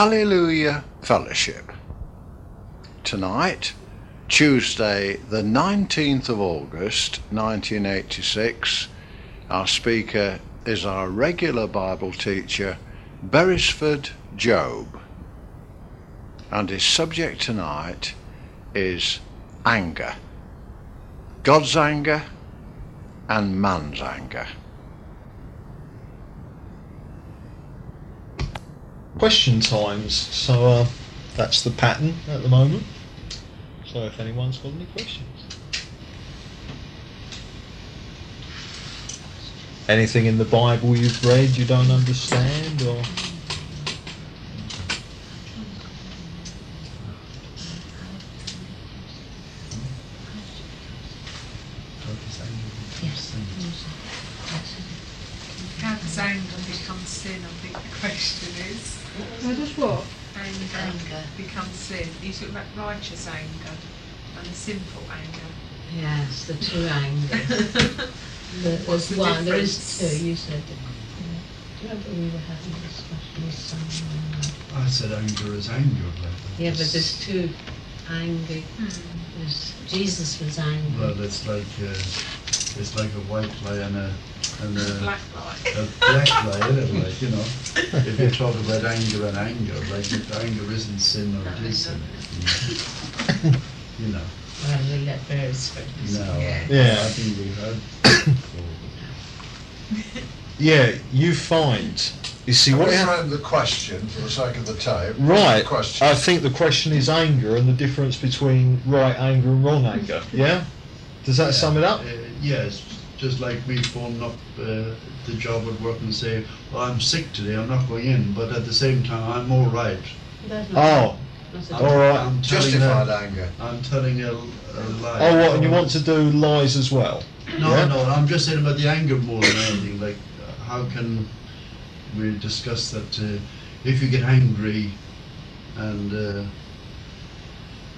Hallelujah Fellowship. Tonight, Tuesday the 19th of August 1986, our speaker is our regular Bible teacher, Beresford Job, and his subject tonight is anger, God's anger and man's anger. Question times, so that's the pattern at the moment. So if anyone's got any questions. Anything in the Bible you've read you don't understand, or? How does anger become sin, I think the question is. How does what? Anger becomes sin. You talk about righteous anger and the sinful anger. Yes, the two angers. What's the one? Difference? There is two. You said it. Yeah. Do you remember we were having a discussion with someone? I said anger is anger. Yeah, but there's two angry. Jesus was angry. Well, it's like a white lie and a black lie. Like, you know. If you talk about anger and anger, like anger isn't sin or it is sin. You know. Well, we let various things. No. Yeah. I think we have. Yeah, you find. You see, what the question for the sake of the tape. Right. The I think the question is anger and the difference between right anger and wrong anger. Yeah. Does that sum it up? Yes. Just like we phone up the job at work and say, well, I'm sick today, I'm not going in, but at the same time, I'm all right. I'm justified anger. I'm telling a lie. Oh, what, and you want to do lies as well? No, I'm just saying about the anger more than anything. Like, how can we discuss that if you get angry and,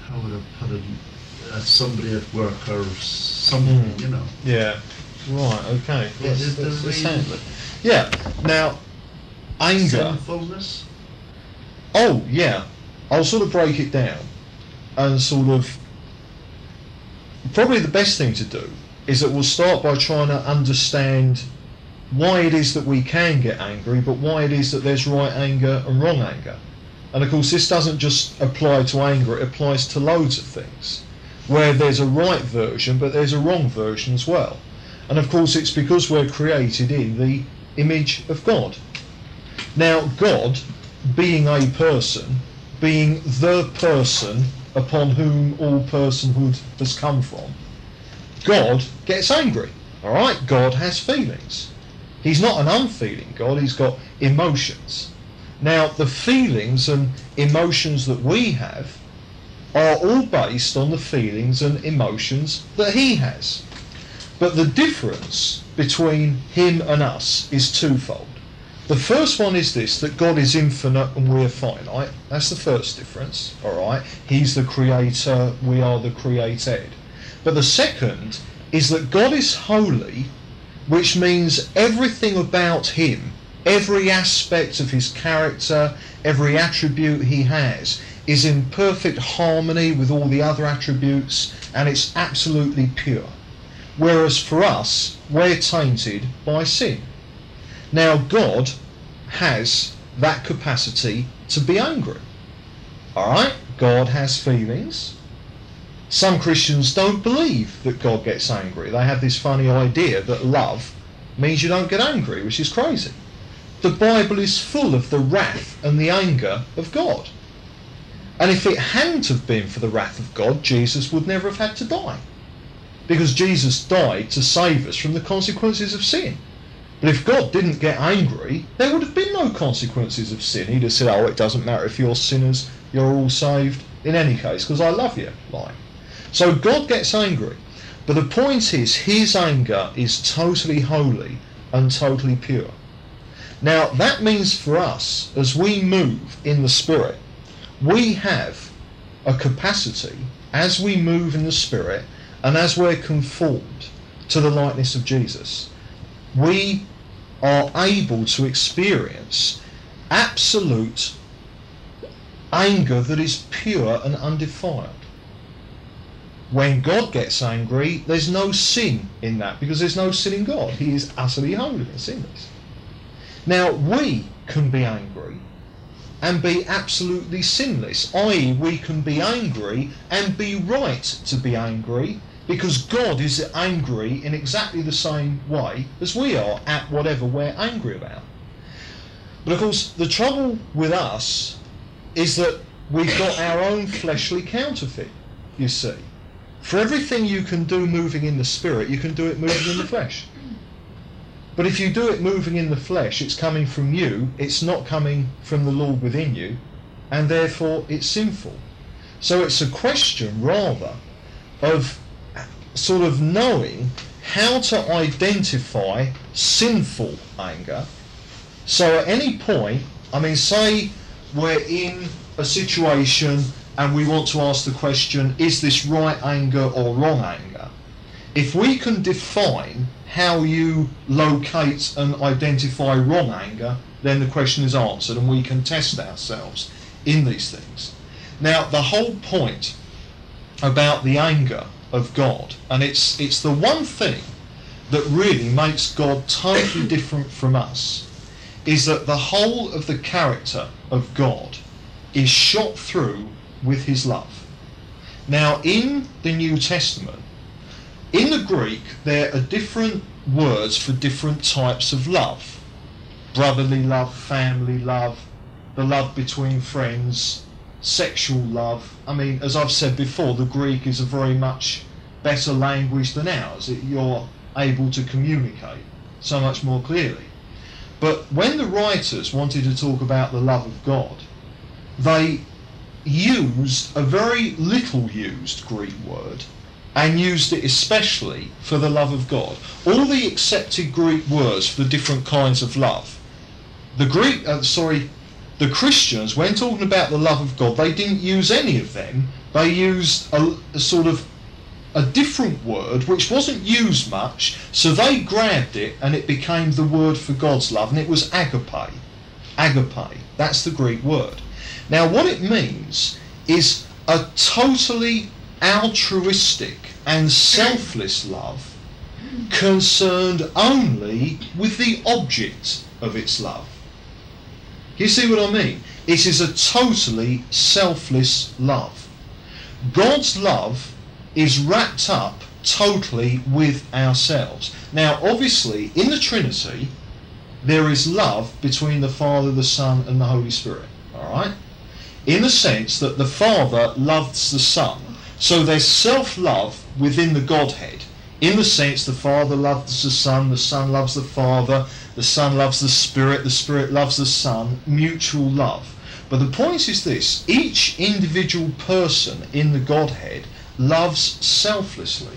how would I put it, at somebody at work or something, you know. Yeah. Right, okay. Yeah. Now, anger. Sinfulness? Oh, yeah. I'll sort of break it down and sort of... Probably the best thing to do is that we'll start by trying to understand why it is that we can get angry, but why it is that there's right anger and wrong anger. And of course, this doesn't just apply to anger, it applies to loads of things, where there's a right version, but there's a wrong version as well. And of course, it's because we're created in the image of God. Now, God, being a person, being the person upon whom all personhood has come from, God gets angry, all right? God has feelings. He's not an unfeeling God, he's got emotions. Now, the feelings and emotions that we have are all based on the feelings and emotions that he has. But the difference between him and us is twofold. The first one is this, that God is infinite and we're finite. That's the first difference, all right? He's the creator, we are the created. But the second is that God is holy, which means everything about him, every aspect of his character, every attribute he has, is in perfect harmony with all the other attributes, and it's absolutely pure. Whereas for us, we're tainted by sin. Now God has that capacity to be angry. Alright? God has feelings. Some Christians don't believe that God gets angry. They have this funny idea that love means you don't get angry, which is crazy. The Bible is full of the wrath and the anger of God. And if it hadn't have been for the wrath of God, Jesus would never have had to die. Because Jesus died to save us from the consequences of sin. But if God didn't get angry, there would have been no consequences of sin. He'd have said, oh, it doesn't matter if you're sinners, you're all saved in any case, because I love you. Like. So God gets angry. But the point is, his anger is totally holy and totally pure. Now, that means for us, as we move in the Spirit, we have a capacity, as we move in the Spirit and as we're conformed to the likeness of Jesus, we are able to experience absolute anger that is pure and undefiled. When God gets angry, there's no sin in that, because there's no sin in God. He is utterly holy and sinless. Now, we can be angry and be absolutely sinless, i.e. we can be angry and be right to be angry, because God is angry in exactly the same way as we are at whatever we're angry about. But of course, the trouble with us is that we've got our own fleshly counterfeit, you see. For everything you can do moving in the spirit, you can do it moving in the flesh. But if you do it moving in the flesh, it's coming from you, it's not coming from the Lord within you, and therefore it's sinful. So it's a question, rather, of sort of knowing how to identify sinful anger. So at any point, say we're in a situation and we want to ask the question, is this right anger or wrong anger? If we can define how you locate and identify wrong anger, then the question is answered and we can test ourselves in these things. Now, the whole point about the anger of God, and it's the one thing that really makes God totally different from us, is that the whole of the character of God is shot through with his love. Now, in the New Testament, in the Greek, there are different words for different types of love. Brotherly love, family love, the love between friends, sexual love. As I've said before, the Greek is a very much better language than ours. You're able to communicate so much more clearly. But when the writers wanted to talk about the love of God, they used a very little used Greek word and used it especially for the love of God. All the accepted Greek words for the different kinds of love, the Christians, when talking about the love of God, they didn't use any of them. They used a sort of a different word which wasn't used much, so they grabbed it and it became the word for God's love, and it was agape. Agape, that's the Greek word. Now, what it means is a totally altruistic and selfless love concerned only with the object of its love. You see what I mean? It is a totally selfless love. God's love is wrapped up totally with ourselves. Now, obviously, in the Trinity, there is love between the Father, the Son, and the Holy Spirit, all right? In the sense that the Father loves the Son. So there's self-love within the Godhead. In the sense the Father loves the Son loves the Father, the Son loves the Spirit loves the Son, mutual love. But the point is this, each individual person in the Godhead loves selflessly,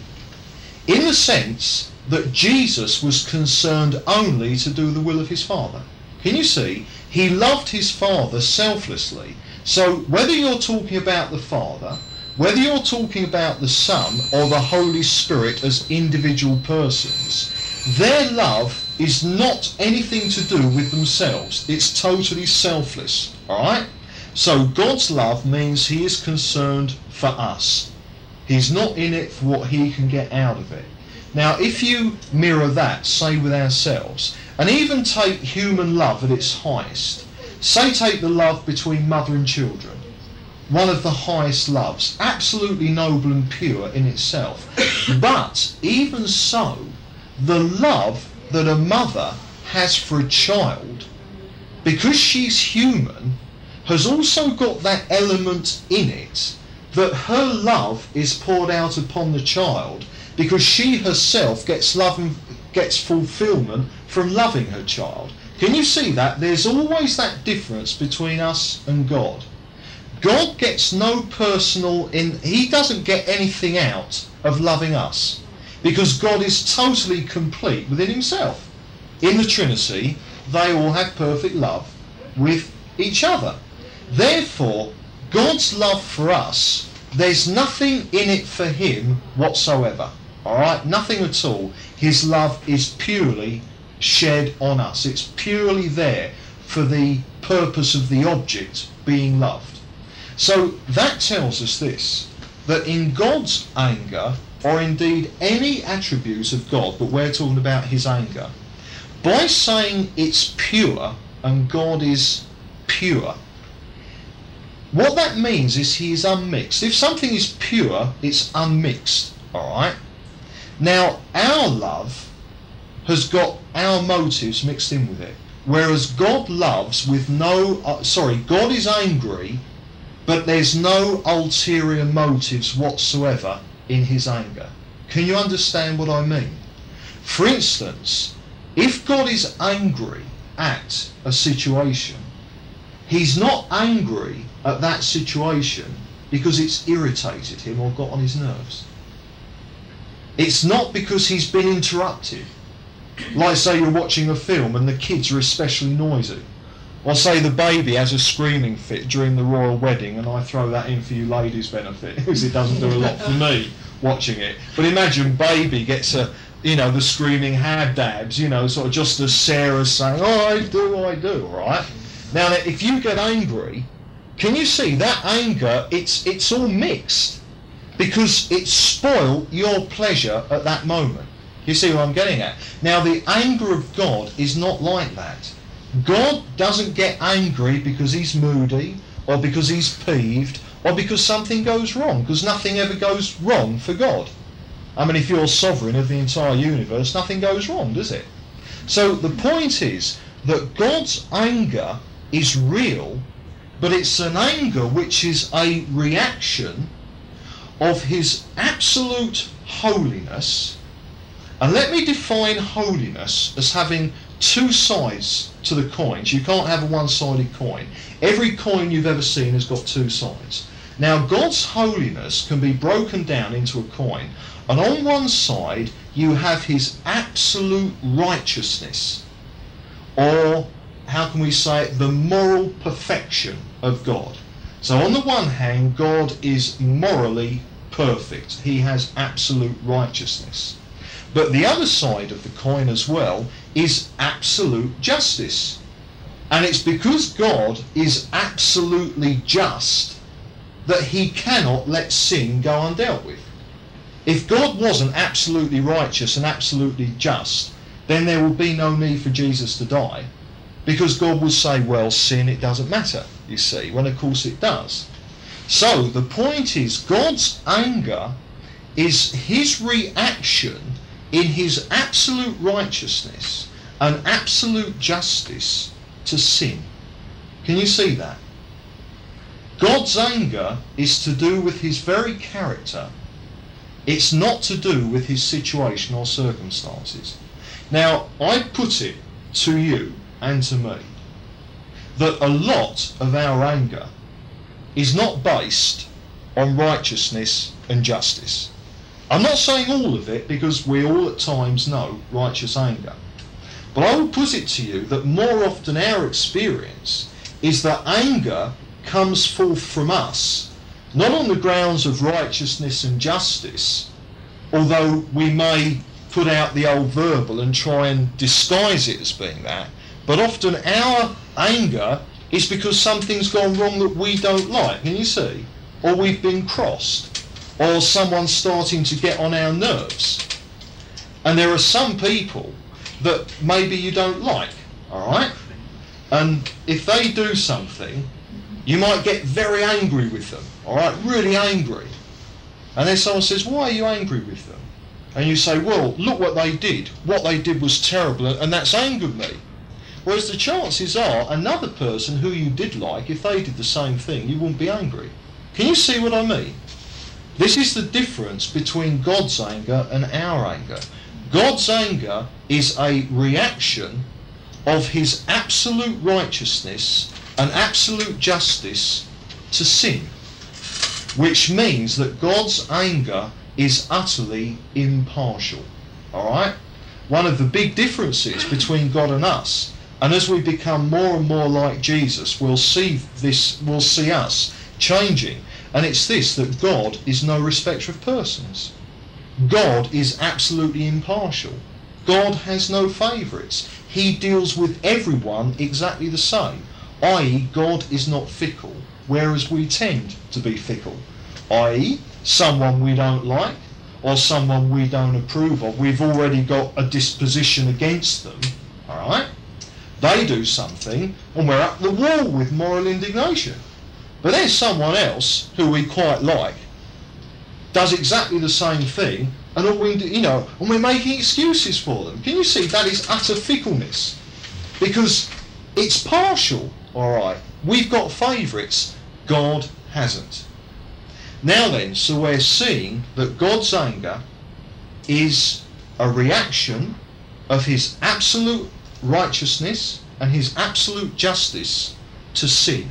in the sense that Jesus was concerned only to do the will of his Father. Can you see? He loved his Father selflessly. So whether you're talking about the Father, whether you're talking about the Son or the Holy Spirit as individual persons, their love is not anything to do with themselves. It's totally selfless, all right? So God's love means he is concerned for us. He's not in it for what he can get out of it. Now, if you mirror that, say with ourselves, and even take human love at its highest, say take the love between mother and children, one of the highest loves, absolutely noble and pure in itself. But even so, the love that a mother has for a child, because she's human, has also got that element in it that her love is poured out upon the child, because she herself gets fulfilment from loving her child. Can you see that? There's always that difference between us and God. God gets no personal in. He doesn't get anything out of loving us, because God is totally complete within himself. In the Trinity, they all have perfect love with each other. Therefore, God's love for us, there's nothing in it for him whatsoever. All right? Nothing at all. His love is purely shed on us. It's purely there for the purpose of the object being loved. So that tells us this, that in God's anger, or indeed any attributes of God, but we're talking about his anger, by saying it's pure and God is pure, what that means is he is unmixed. If something is pure, it's unmixed, all right? Now, our love has got our motives mixed in with it, whereas God loves with no, God is angry, but there's no ulterior motives whatsoever in his anger. Can you understand what I mean? For instance, if God is angry at a situation, he's not angry at that situation because it's irritated him or got on his nerves. It's not because he's been interrupted. Like say you're watching a film and the kids are especially noisy. Or say the baby has a screaming fit during the royal wedding, and I throw that in for you ladies' benefit because it doesn't do a lot for me watching it. But imagine baby gets a, you know, the screaming hab dabs, you know, sort of just as Sarah's saying, oh, I do, right? Now, if you get angry, can you see that anger, it's all mixed because it's spoiled your pleasure at that moment. You see what I'm getting at? Now, the anger of God is not like that. God doesn't get angry because he's moody or because he's peeved or because something goes wrong, because nothing ever goes wrong for God. I mean, if you're sovereign of the entire universe, nothing goes wrong, does it? So the point is that God's anger is real, but it's an anger which is a reaction of his absolute holiness. And let me define holiness as having two sides to the coin. You can't have a one-sided coin. Every coin you've ever seen has got two sides. Now, God's holiness can be broken down into a coin, and on one side you have his absolute righteousness, or how can we say it, the moral perfection of God. So on the one hand, God is morally perfect. He has absolute righteousness. But the other side of the coin as well is absolute justice. And it's because God is absolutely just that he cannot let sin go undealt with. If God wasn't absolutely righteous and absolutely just, then there would be no need for Jesus to die, because God would say, well, sin, it doesn't matter, you see, when of course it does. So the point is, God's anger is his reaction in his absolute righteousness and absolute justice to sin. Can you see that? God's anger is to do with his very character. It's not to do with his situation or circumstances. Now, I put it to you and to me that a lot of our anger is not based on righteousness and justice. I'm not saying all of it, because we all at times know righteous anger. But I will put it to you that more often our experience is that anger comes forth from us, not on the grounds of righteousness and justice, although we may put out the old verbal and try and disguise it as being that, but often our anger is because something's gone wrong that we don't like, can you see? Or we've been crossed, or someone's starting to get on our nerves. And there are some people that maybe you don't like, all right? And if they do something, you might get very angry with them, all right, really angry. And then someone says, why are you angry with them? And you say, well, look what they did. What they did was terrible, and that's angered me. Whereas the chances are another person who you did like, if they did the same thing, you wouldn't be angry. Can you see what I mean? This is the difference between God's anger and our anger. God's anger is a reaction of his absolute righteousness and absolute justice to sin, which means that God's anger is utterly impartial. All right? One of the big differences between God and us, and as we become more and more like Jesus, we'll see us changing. And it's this, that God is no respecter of persons. God is absolutely impartial. God has no favourites. He deals with everyone exactly the same, i.e. God is not fickle. whereas we tend to be fickle, i.e. someone we don't like or someone we don't approve of. We've already got a disposition against them, all right? They do something and we're up the wall with moral indignation. But there's someone else who we quite like, does exactly the same thing, and all we do, you know, and we're making excuses for them. Can you see that is utter fickleness? Because it's partial, all right. We've got favourites, God hasn't. Now then, so we're seeing that God's anger is a reaction of his absolute righteousness and his absolute justice to sin.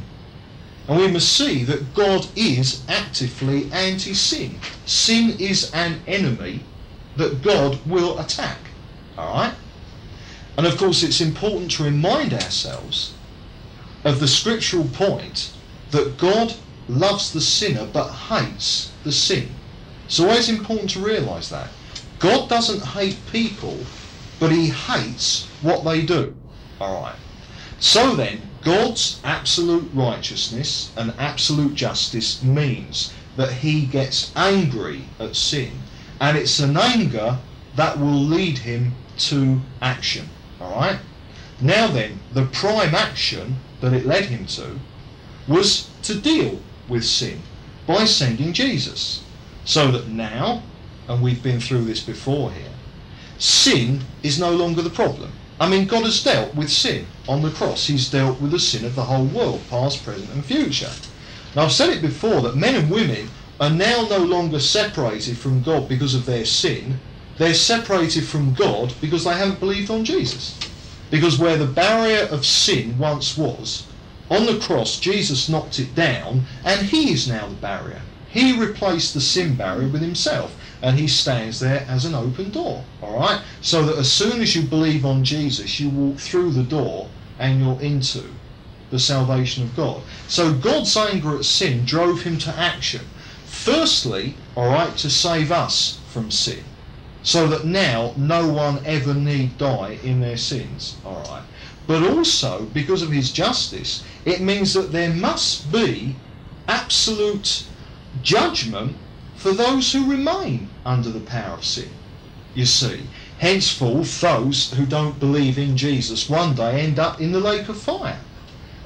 And we must see that God is actively anti-sin. Sin is an enemy that God will attack, all right? And of course it's important to remind ourselves of the scriptural point that God loves the sinner but hates the sin. It's always important to realise that. God doesn't hate people, but he hates what they do, all right? So then, God's absolute righteousness and absolute justice means that he gets angry at sin, and it's an anger that will lead him to action, all right? Now then, the prime action that it led him to was to deal with sin by sending Jesus, so that now, and we've been through this before here, sin is no longer the problem. I mean, God has dealt with sin on the cross. He's dealt with the sin of the whole world, past, present and future. Now, I've said it before that men and women are now no longer separated from God because of their sin. They're separated from God because they haven't believed on Jesus. Because where the barrier of sin once was, on the cross, Jesus knocked it down, and he is now the barrier. He replaced the sin barrier with himself, and he stands there as an open door, all right? So that as soon as you believe on Jesus, you walk through the door and you're into the salvation of God. So God's anger at sin drove him to action. Firstly, all right, to save us from sin, so that now no one ever need die in their sins, all right? But also, because of his justice, it means that there must be absolute judgment for those who remain under the power of sin, you see. Henceforth, those who don't believe in Jesus one day end up in the lake of fire.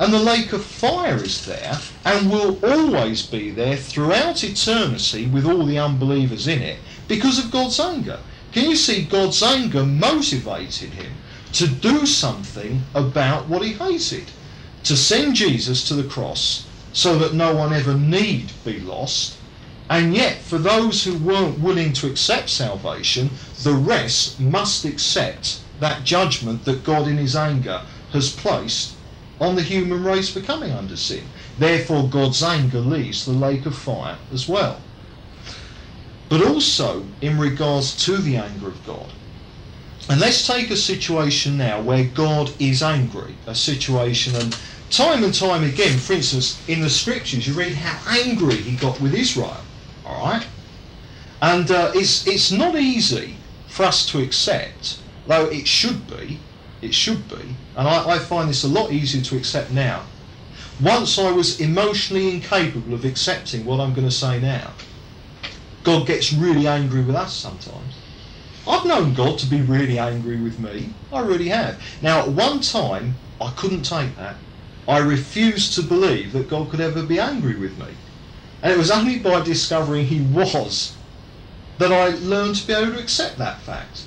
And the lake of fire is there and will always be there throughout eternity with all the unbelievers in it because of God's anger. Can you see God's anger motivated him to do something about what he hated? To send Jesus to the cross so that no one ever need be lost. And yet, for those who weren't willing to accept salvation, the rest must accept that judgment that God in his anger has placed on the human race for coming under sin. Therefore, God's anger leaves the lake of fire as well. But also, in regards to the anger of God, and let's take a situation now where God is angry, a situation, and time again, for instance, in the scriptures, you read how angry he got with Israel. All right, and it's not easy for us to accept, though it should be, and I find this a lot easier to accept now. Once I was emotionally incapable of accepting what I'm going to say now. God gets really angry with us sometimes. I've known God to be really angry with me, I really have. Now at one time, I couldn't take that. I refused to believe that God could ever be angry with me. And it was only by discovering he was that I learned to be able to accept that fact.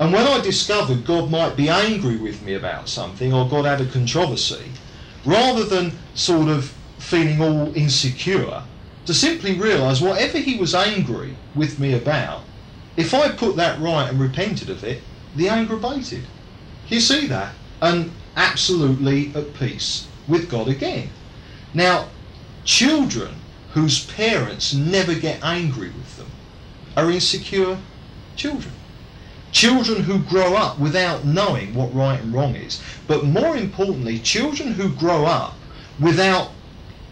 And when I discovered God might be angry with me about something, or God had a controversy, rather than sort of feeling all insecure, to simply realise whatever he was angry with me about, if I put that right and repented of it, the anger abated. You see that? And absolutely at peace with God again. Now, children whose parents never get angry with them are insecure children. Children who grow up without knowing what right and wrong is. But more importantly, children who grow up without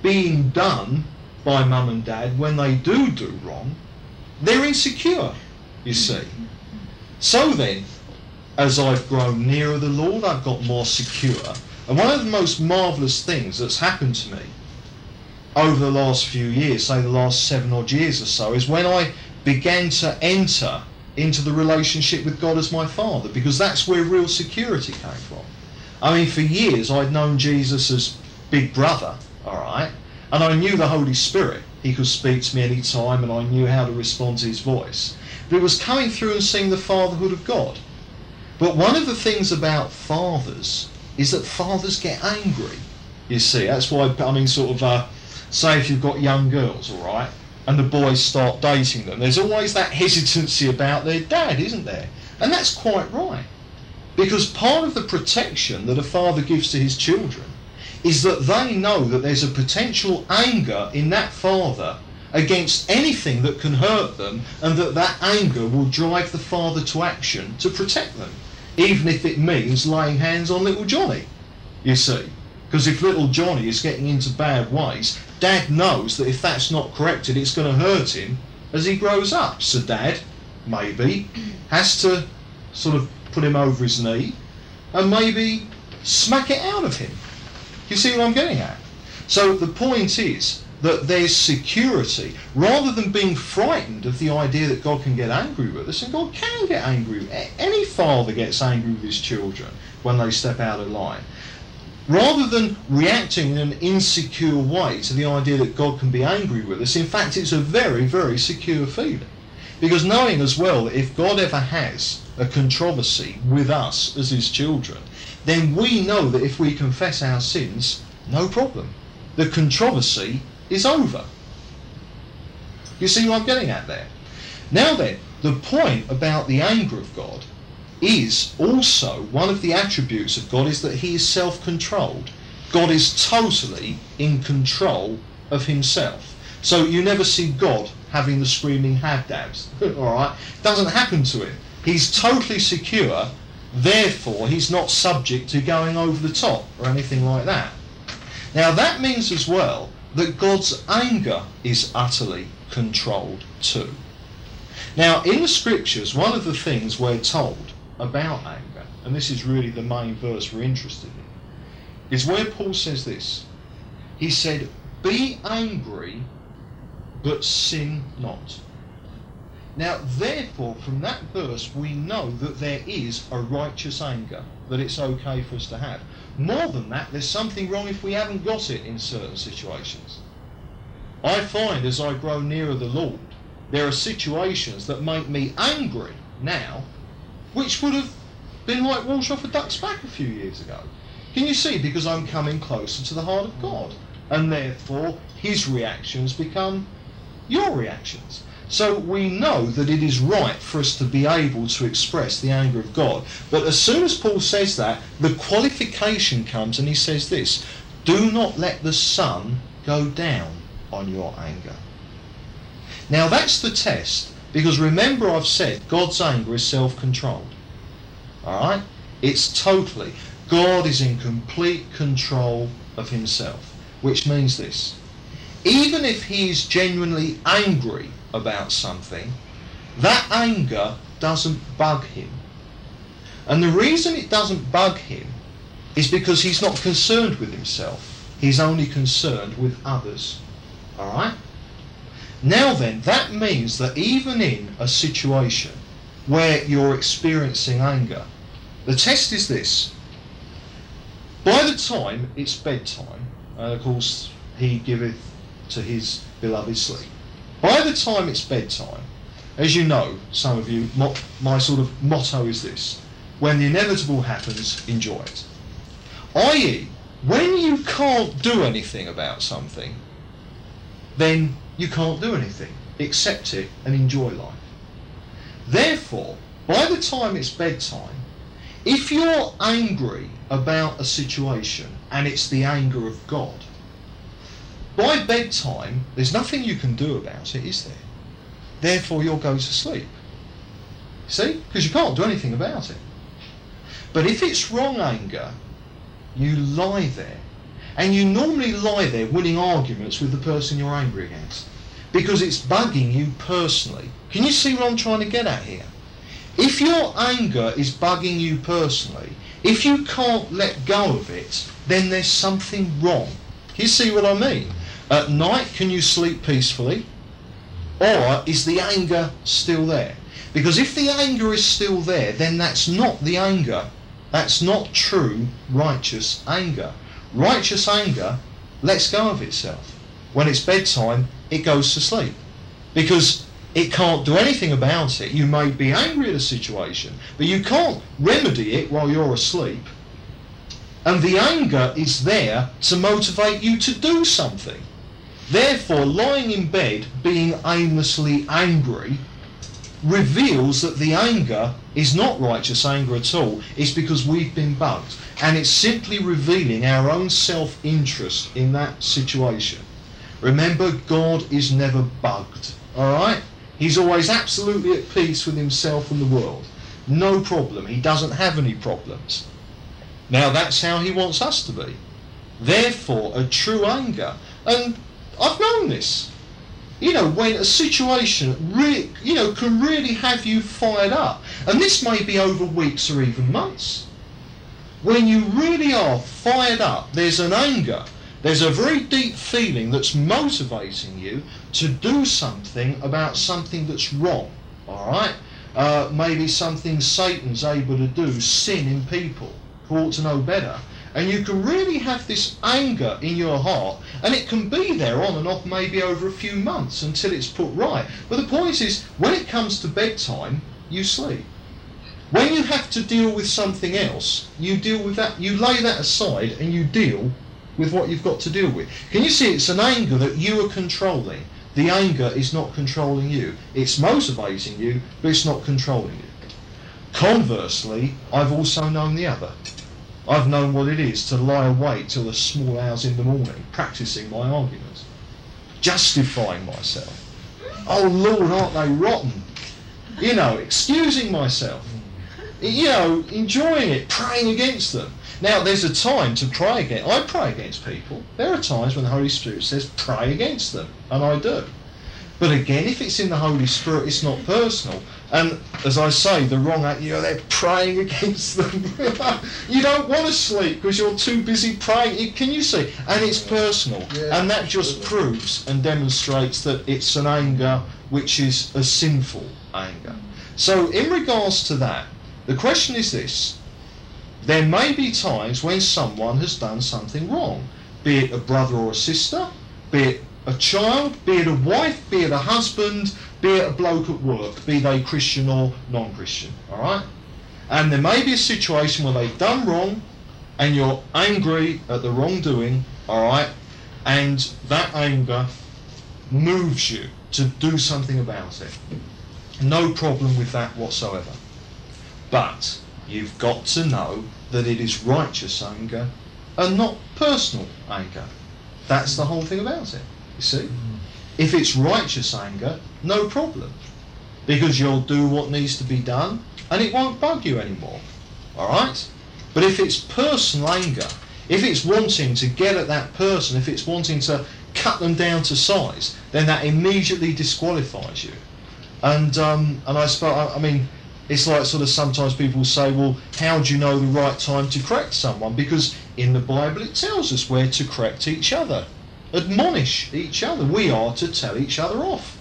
being done by mum and dad when they do wrong, they're insecure, you see. So then, as I've grown nearer the Lord, I've got more secure. And one of the most marvellous things that's happened to me over the last few years, say the last 7 odd years or so, is when I began to enter into the relationship with God as my Father, because that's where real security came from. I mean, for years I'd known Jesus as Big Brother, all right, and I knew the Holy Spirit. He could speak to me any time, and I knew how to respond to his voice. But it was coming through and seeing the fatherhood of God. But one of the things about fathers is that fathers get angry, you see. That's why, I mean, sort of, say if you've got young girls, all right, and the boys start dating them, there's always that hesitancy about their dad, isn't there? And that's quite right, because part of the protection that a father gives to his children is that they know that there's a potential anger in that father against anything that can hurt them, and that that anger will drive the father to action to protect them, even if it means laying hands on little Johnny, you see. Because if little Johnny is getting into bad ways, Dad knows that if that's not corrected, it's going to hurt him as he grows up. So Dad, maybe, has to sort of put him over his knee and maybe smack it out of him. You see what I'm getting at? So the point is that there's security. Rather than being frightened of the idea that God can get angry with us, and God can get angry. Any father gets angry with his children when they step out of line. Rather than reacting in an insecure way to the idea that God can be angry with us, in fact, it's a very, very secure feeling. Because knowing as well that if God ever has a controversy with us as his children, then we know that if we confess our sins, no problem. The controversy is over. You see what I'm getting at there? Now then, the point about the anger of God is also one of the attributes of God is that he is self-controlled. God is totally in control of himself. So you never see God having the screaming hab-dabs, all right? Doesn't happen to him. He's totally secure, therefore he's not subject to going over the top or anything like that. Now that means as well that God's anger is utterly controlled too. Now in the scriptures, one of the things we're told about anger, and this is really the main verse we're interested in, is where Paul says this. He said, "Be angry, but sin not." Now, therefore, from that verse, we know that there is a righteous anger, that it's okay for us to have. More than that, there's something wrong if we haven't got it in certain situations. I find as I grow nearer the Lord, there are situations that make me angry now, which would have been like water off a duck's back a few years ago. Can you see? Because I'm coming closer to the heart of God, and therefore his reactions become your reactions. So we know that it is right for us to be able to express the anger of God. But as soon as Paul says that, the qualification comes, and he says this: do not let the sun go down on your anger. Now that's the test. Because remember, I've said God's anger is self-controlled. All right? It's totally. God is in complete control of himself, which means this. Even if he is genuinely angry about something, that anger doesn't bug him. And the reason it doesn't bug him is because he's not concerned with himself. He's only concerned with others. All right? Now then, that means that even in a situation where you're experiencing anger, the test is this. By the time it's bedtime, and of course he giveth to his beloved sleep. By the time it's bedtime, as you know, some of you, my sort of motto is this: when the inevitable happens, enjoy it. i.e., when you can't do anything about something, then you can't do anything. Accept it and enjoy life. Therefore, by the time it's bedtime, if you're angry about a situation and it's the anger of God, by bedtime there's nothing you can do about it, is there? Therefore you'll go to sleep. See? Because you can't do anything about it. But if it's wrong anger, you lie there. And you normally lie there winning arguments with the person you're angry against, because it's bugging you personally. Can you see what I'm trying to get at here? If your anger is bugging you personally, if you can't let go of it, then there's something wrong. You see what I mean? At night, can you sleep peacefully? Or is the anger still there? Because if the anger is still there, then that's not the anger. That's not true righteous anger. Righteous anger lets go of itself. When it's bedtime, it goes to sleep. Because it can't do anything about it. You may be angry at a situation, but you can't remedy it while you're asleep. And the anger is there to motivate you to do something. Therefore, lying in bed, being aimlessly angry, reveals that the anger is not righteous anger at all. It's because we've been bugged. And it's simply revealing our own self-interest in that situation. Remember, God is never bugged, all right? He's always absolutely at peace with himself and the world. No problem. He doesn't have any problems. Now, that's how he wants us to be. Therefore, a true anger. And I've known this. You know, when a situation really, you know, can really have you fired up. And this may be over weeks or even months. When you really are fired up, there's an anger. There's a very deep feeling that's motivating you to do something about something that's wrong. All right? Maybe something Satan's able to do, sin in people, who ought to know better. And you can really have this anger in your heart, and it can be there on and off maybe over a few months until it's put right. But the point is, when it comes to bedtime, you sleep. When you have to deal with something else, you deal with that, you lay that aside and you deal with what you've got to deal with. Can you see it's an anger that you are controlling? The anger is not controlling you. It's motivating you, but it's not controlling you. Conversely, I've also known the other. I've known what it is to lie awake till the small hours in the morning, practicing my arguments, justifying myself. Oh Lord, aren't they rotten? You know, excusing myself. You know, enjoying it, praying against them. Now, there's a time to pray against. I pray against people. There are times when the Holy Spirit says, pray against them, and I do. But again, if it's in the Holy Spirit, it's not personal. And as I say, the wrong act, you know, they're praying against them. You don't want to sleep because you're too busy praying. Can you see? And it's personal. Yeah, and that just proves and demonstrates that it's an anger which is a sinful anger. So in regards to that, the question is this. There may be times when someone has done something wrong, be it a brother or a sister, be it a child, be it a wife, be it a husband, be it a bloke at work, be they Christian or non-Christian, all right? And there may be a situation where they've done wrong and you're angry at the wrongdoing, all right? And that anger moves you to do something about it. No problem with that whatsoever. But you've got to know that it is righteous anger and not personal anger. That's the whole thing about it. You see? If it's righteous anger, no problem. Because you'll do what needs to be done and it won't bug you anymore. Alright? But if it's personal anger, if it's wanting to get at that person, if it's wanting to cut them down to size, then that immediately disqualifies you. And I suppose, I mean, it's like sort of sometimes people say, well, how do you know the right time to correct someone? Because in the Bible it tells us where to correct each other. Admonish each other. We are to tell each other off.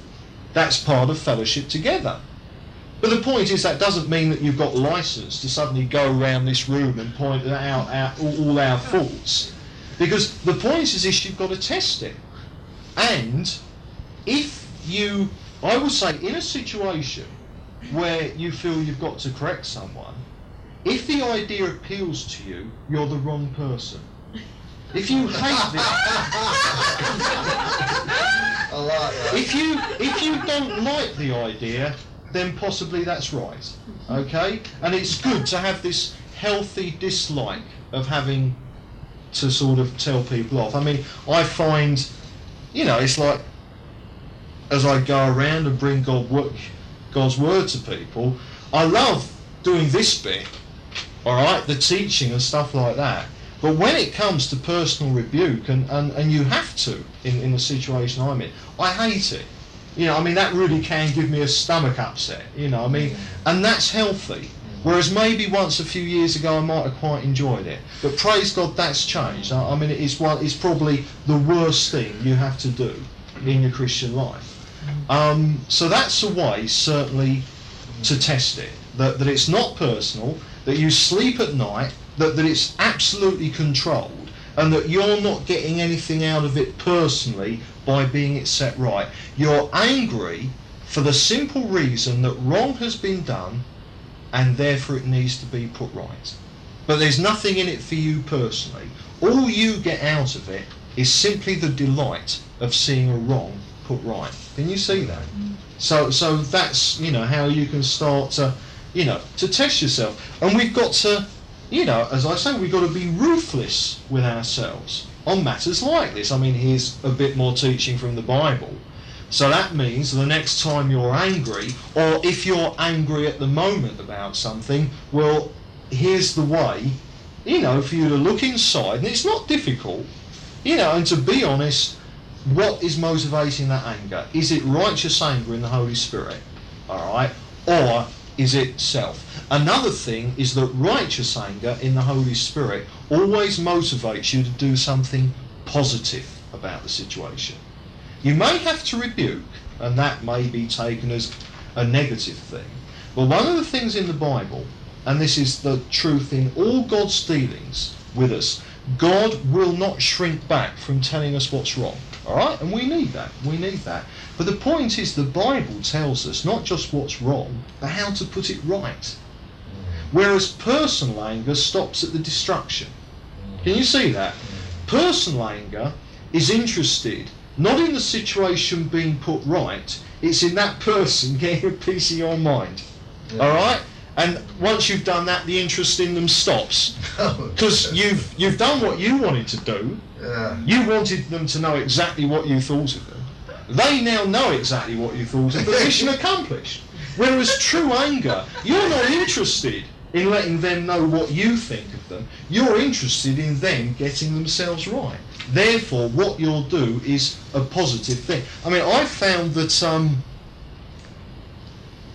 That's part of fellowship together. But the point is that doesn't mean that you've got license to suddenly go around this room and point out all our faults. Because the point is this, you've got to test it. And if you, I would say in a situation where you feel you've got to correct someone, if the idea appeals to you, you're the wrong person. If you hate this, if you don't like the idea, then possibly that's right, okay? And it's good to have this healthy dislike of having to sort of tell people off. I mean, I find, you know, it's like as I go around and bring God's word to people, I love doing this bit, all right, the teaching and stuff like that. But when it comes to personal rebuke, and you have to, in the situation I'm in, I hate it. You know, I mean, that really can give me a stomach upset, you know, I mean, and that's healthy. Whereas maybe once a few years ago I might have quite enjoyed it. But praise God, that's changed. I mean, it's probably the worst thing you have to do in your Christian life. So that's a way, certainly, to test it. That it's not personal, that you sleep at night, that it's absolutely controlled, and that you're not getting anything out of it personally by being it set right. You're angry for the simple reason that wrong has been done, and therefore it needs to be put right. But there's nothing in it for you personally. All you get out of it is simply the delight of seeing a wrong put right. Can you see that? So that's, how you can start to, to test yourself. And we've got to, as I say, we've got to be ruthless with ourselves on matters like this. I mean, here's a bit more teaching from the Bible. So that means the next time you're angry, or if you're angry at the moment about something, well, here's the way, for you to look inside. And it's not difficult, and to be honest, what is motivating that anger? Is it righteous anger in the Holy Spirit? All right. Or is it self? Another thing is that righteous anger in the Holy Spirit always motivates you to do something positive about the situation. You may have to rebuke, and that may be taken as a negative thing. But one of the things in the Bible, and this is the truth in all God's dealings with us, God will not shrink back from telling us what's wrong. All right, and we need that. But the point is, the Bible tells us not just what's wrong, but how to put it right. Whereas personal anger stops at the destruction. Can you see that? Personal anger is interested not in the situation being put right, it's in that person getting a piece of your mind. Yeah. All right? And once you've done that, the interest in them stops, because you've done what you wanted to do. Yeah. You wanted them to know exactly what you thought of them. They now know exactly what you thought of them. Mission accomplished. Whereas true anger, you're not interested in letting them know what you think of them. You're interested in them getting themselves right. Therefore, what you'll do is a positive thing. I mean, I found that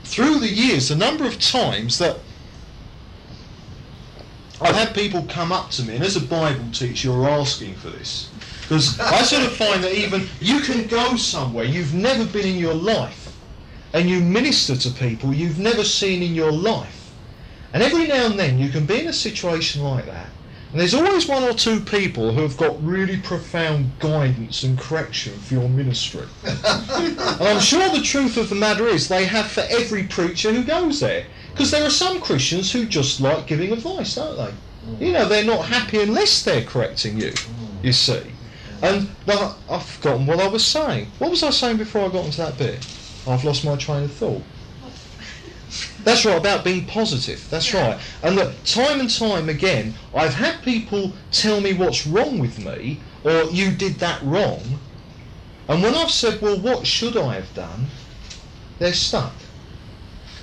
through the years, the number of times that I've had people come up to me, and as a Bible teacher you're asking for this, because I sort of find that even you can go somewhere you've never been in your life and you minister to people you've never seen in your life, and every now and then you can be in a situation like that, and there's always one or two people who have got really profound guidance and correction for your ministry. And I'm sure the truth of the matter is they have for every preacher who goes there. Because there are some Christians who just like giving advice, don't they? They're not happy unless they're correcting you, you see. And I've forgotten what I was saying. What was I saying before I got into that bit? I've lost my train of thought. That's right, about being positive. That's right. And look, time and time again, I've had people tell me what's wrong with me, or you did that wrong. And when I've said, well, what should I have done? They're stuck.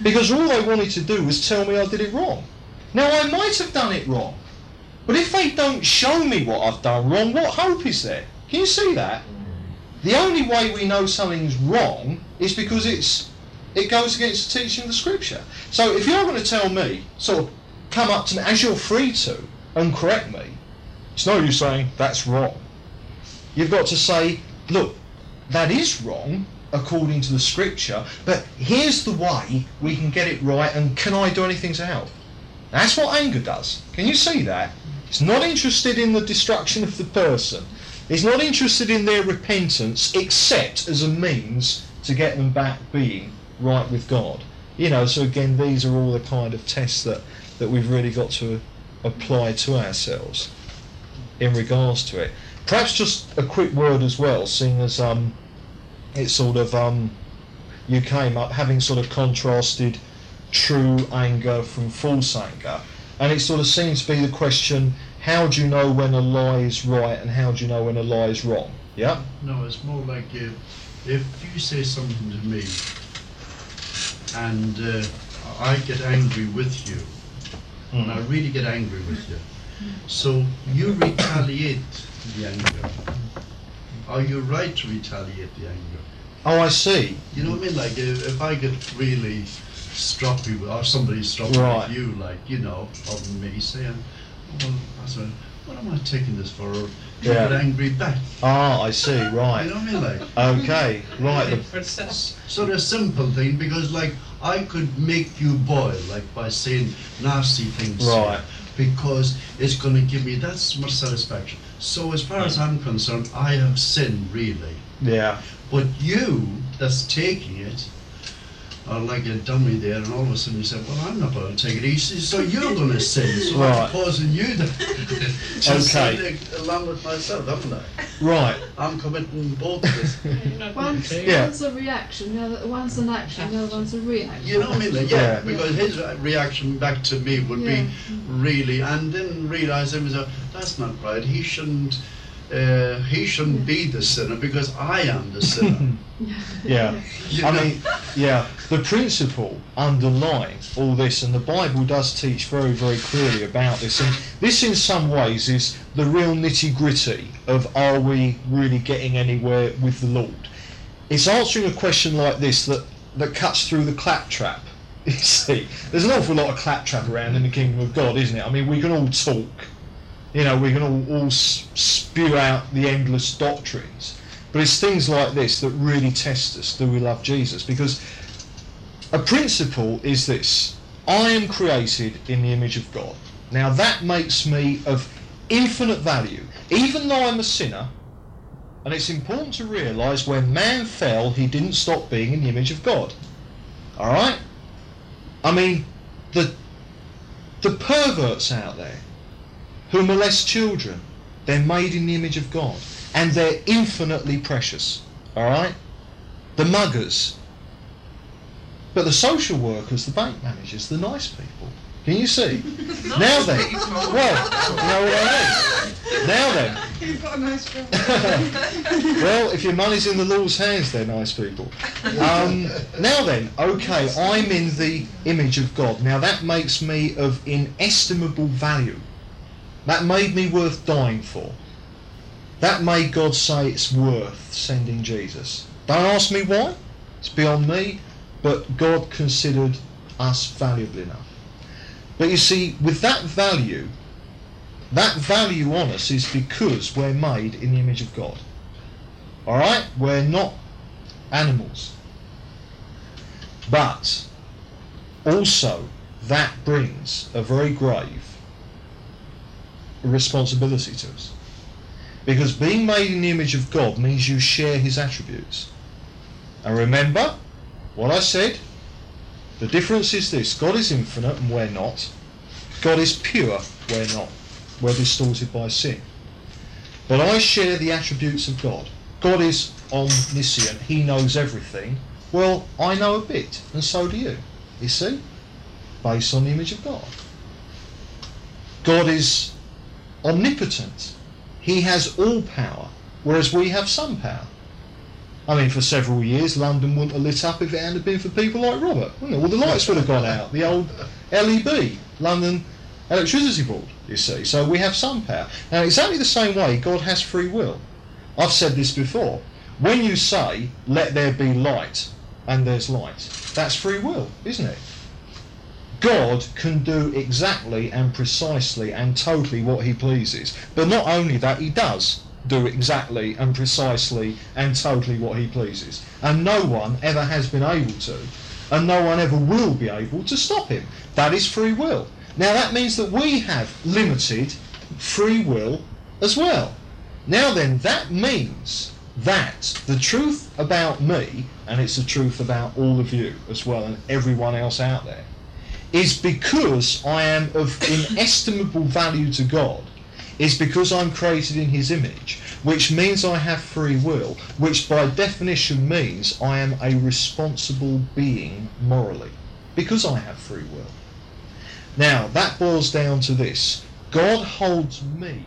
Because all they wanted to do was tell me I did it wrong. Now, I might have done it wrong. But if they don't show me what I've done wrong, what hope is there? Can you see that? The only way we know something's wrong is because it goes against the teaching of the Scripture. So if you're going to tell me, sort of come up to me, as you're free to, and correct me, it's no use saying, that's wrong. You've got to say, look, that is wrong, according to the Scripture, but here's the way we can get it right, and can I do anything to help? That's what anger does. Can you see that? It's not interested in the destruction of the person. It's not interested in their repentance, except as a means to get them back being right with God. So again, these are all the kind of tests that we've really got to apply to ourselves in regards to it. Perhaps just a quick word as well, seeing as it's sort of you came up having sort of contrasted true anger from false anger, and it sort of seems to be the question, how do you know when a lie is right and how do you know when a lie is wrong? Yeah? No, it's more like if you say something to me and I get angry with you, and I really get angry with you, so you retaliate the anger. Are you right to retaliate the anger? Oh, I see. You know what I mean? Like, if I get really stroppy, or somebody's stroppy right. with you, like, you know, of me saying, oh, well, what am I taking this for? You yeah. get angry back. Ah, I see, right. You know what I mean? Like, okay, right. The sort of simple thing, because, like, I could make you boil, like, by saying nasty things. Right. Because it's going to give me that much satisfaction. So as far as I'm concerned, I have sinned, really. Yeah. But you, that's taking it, are like a dummy there, and all of a sudden you say, well, I'm not going to take it easy, so you're going to sin. So right. I'm causing you to sin along with myself, haven't I? Right. I'm committing both of this. One's a reaction, the other one's an action, the other one's a reaction. You know what I mean? Like, yeah, because his reaction back to me would be really, and then realising himself, that's not right, he shouldn't be the sinner because I am the sinner. Yeah. I mean, the principle underlying all this, and the Bible does teach very, very clearly about this, and this in some ways is the real nitty-gritty of are we really getting anywhere with the Lord. It's answering a question like this that cuts through the claptrap. You see, there's an awful lot of claptrap around in the kingdom of God, isn't it? I mean, we can all talk. You know, we can all spew out the endless doctrines. But it's things like this that really test us. Do we love Jesus? Because a principle is this. I am created in the image of God. Now that makes me of infinite value. Even though I'm a sinner, and it's important to realise when man fell, he didn't stop being in the image of God. All right? I mean, the perverts out there, who molest children, they're made in the image of God, and they're infinitely precious, alright? The muggers, but the social workers, the bank managers, the nice people, can you see? Now then, well, you know what I mean? Now then, you've got a nice job. Well, if your money's in the Lord's hands, they're nice people. Now then, okay, I'm in the image of God, now that makes me of inestimable value. That made me worth dying for. That made God say it's worth sending Jesus. Don't ask me why, it's beyond me, but God considered us valuable enough. But you see, with that value on us is because we're made in the image of God. Alright? We're not animals. But also that brings a very grave responsibility to us, because being made in the image of God means you share his attributes. And remember what I said, the difference is this: God is infinite and we're not. God is pure, we're not. We're distorted by sin. But I share the attributes of God. God is omniscient, he knows everything. Well, I know a bit, and so do you, you see, based on the image of God. God is omnipotent. He has all power, whereas we have some power. I mean, for several years, London wouldn't have lit up if it hadn't been for people like Robert, wouldn't it? Well, the lights would have gone out. The old LEB, London Electricity Board, you see. So we have some power. Now, exactly the same way, God has free will. I've said this before. When you say, let there be light, and there's light, that's free will, isn't it? God can do exactly and precisely and totally what he pleases. But not only that, he does do exactly and precisely and totally what he pleases. And no one ever has been able to, and no one ever will be able to stop him. That is free will. Now that means that we have limited free will as well. Now then, that means that the truth about me, and it's the truth about all of you as well and everyone else out there, is because I am of inestimable value to God, is because I'm created in his image, which means I have free will, which by definition means I am a responsible being morally, because I have free will. Now, that boils down to this. God holds me,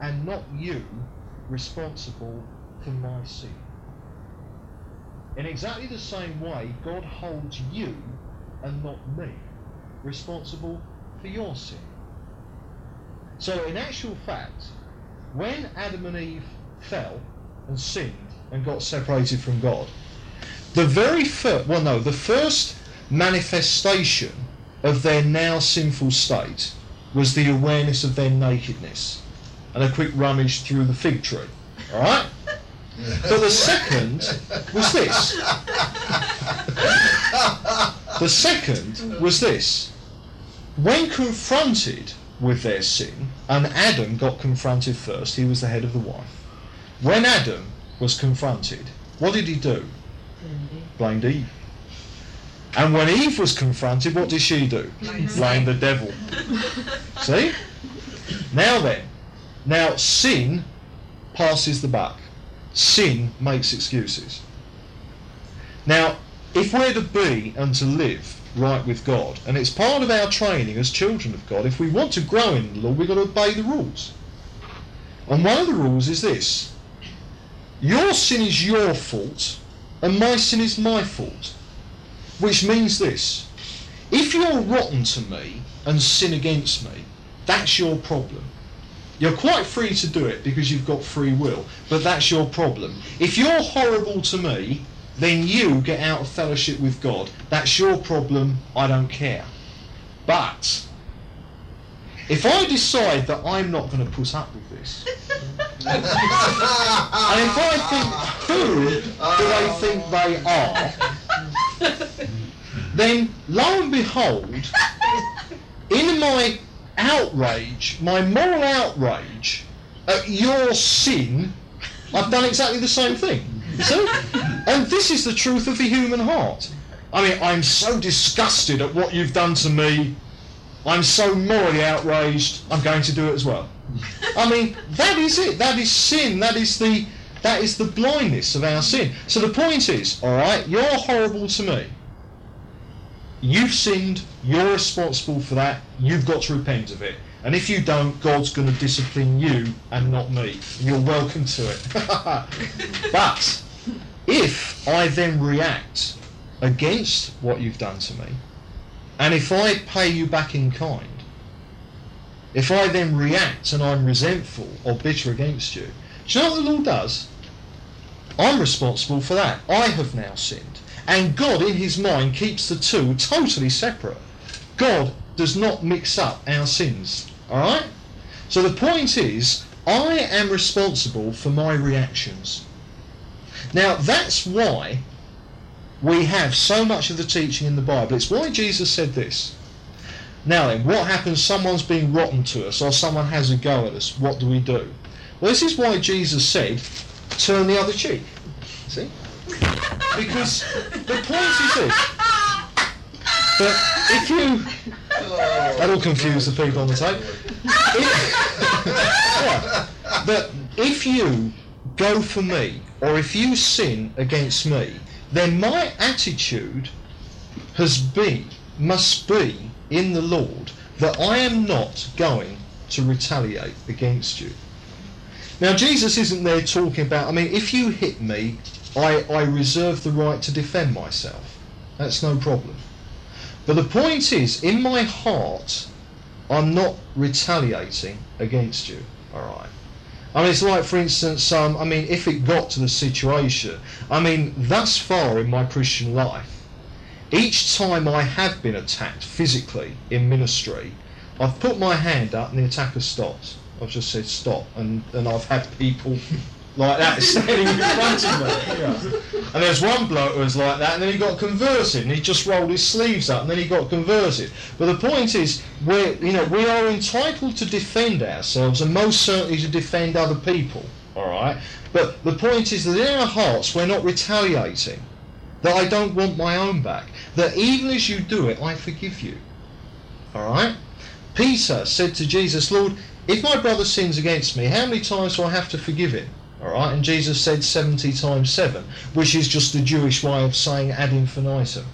and not you, responsible for my sin. In exactly the same way, God holds you, and not me, responsible for your sin. So in actual fact, when Adam and Eve fell and sinned and got separated from God, The first manifestation of their now sinful state was the awareness of their nakedness and a quick rummage through the fig tree. All right? But the second was this. The second was this. When confronted with their sin, and Adam got confronted first, he was the head of the wife. When Adam was confronted, what did he do? Blamed Eve. And when Eve was confronted, what did she do? Blame the devil. See? Now sin passes the buck. Sin makes excuses. Now, if we're to be and to live right with God, and it's part of our training as children of God, if we want to grow in the Lord, we've got to obey the rules. And one of the rules is this: your sin is your fault, and my sin is my fault. Which means this: if you're rotten to me and sin against me, that's your problem. You're quite free to do it because you've got free will, but that's your problem. If you're horrible to me, then you get out of fellowship with God. That's your problem. I don't care. But if I decide that I'm not going to put up with this, and if I think, who do they think they are, then lo and behold, in my outrage, my moral outrage at your sin, I've done exactly the same thing. So, and this is the truth of the human heart. I mean, I'm so disgusted at what you've done to me, I'm so morally outraged, I'm going to do it as well. I mean, that is it. That is sin. That is the blindness of our sin. So the point is, all right, you're horrible to me. You've sinned. You're responsible for that. You've got to repent of it. And if you don't, God's going to discipline you and not me. You're welcome to it. But if I then react against what you've done to me, and if I pay you back in kind, if I then react and I'm resentful or bitter against you, do you know what the Lord does? I'm responsible for that. I have now sinned. And God, in his mind, keeps the two totally separate. God does not mix up our sins. All right? So the point is, I am responsible for my reactions. Now, that's why we have so much of the teaching in the Bible. It's why Jesus said this. Now then, what happens? Someone's being rotten to us, or someone has a go at us. What do we do? Well, this is why Jesus said, turn the other cheek. See? Because the point is this. That if you... That'll confuse the people on the tape. But if you go for me, or if you sin against me, then my attitude must be in the Lord that I am not going to retaliate against you. Now, Jesus isn't there talking about, I mean, if you hit me, I reserve the right to defend myself. That's no problem. But the point is, in my heart, I'm not retaliating against you, all right? I mean, it's like, for instance, if it got to the situation, thus far in my Christian life, each time I have been attacked physically in ministry, I've put my hand up and the attacker stops. I've just said stop, and I've had people like that standing in front of me. Yeah. And there's one bloke who was like that, and then he got converted, and he just rolled his sleeves up, and then he got converted. But the point is, we are entitled to defend ourselves, and most certainly to defend other people. All right. But the point is that in our hearts, we're not retaliating. That I don't want my own back. That even as you do it, I forgive you. All right. Peter said to Jesus, Lord, if my brother sins against me, how many times do I have to forgive him? All right, and Jesus said 70 times 7, which is just the Jewish way of saying ad infinitum.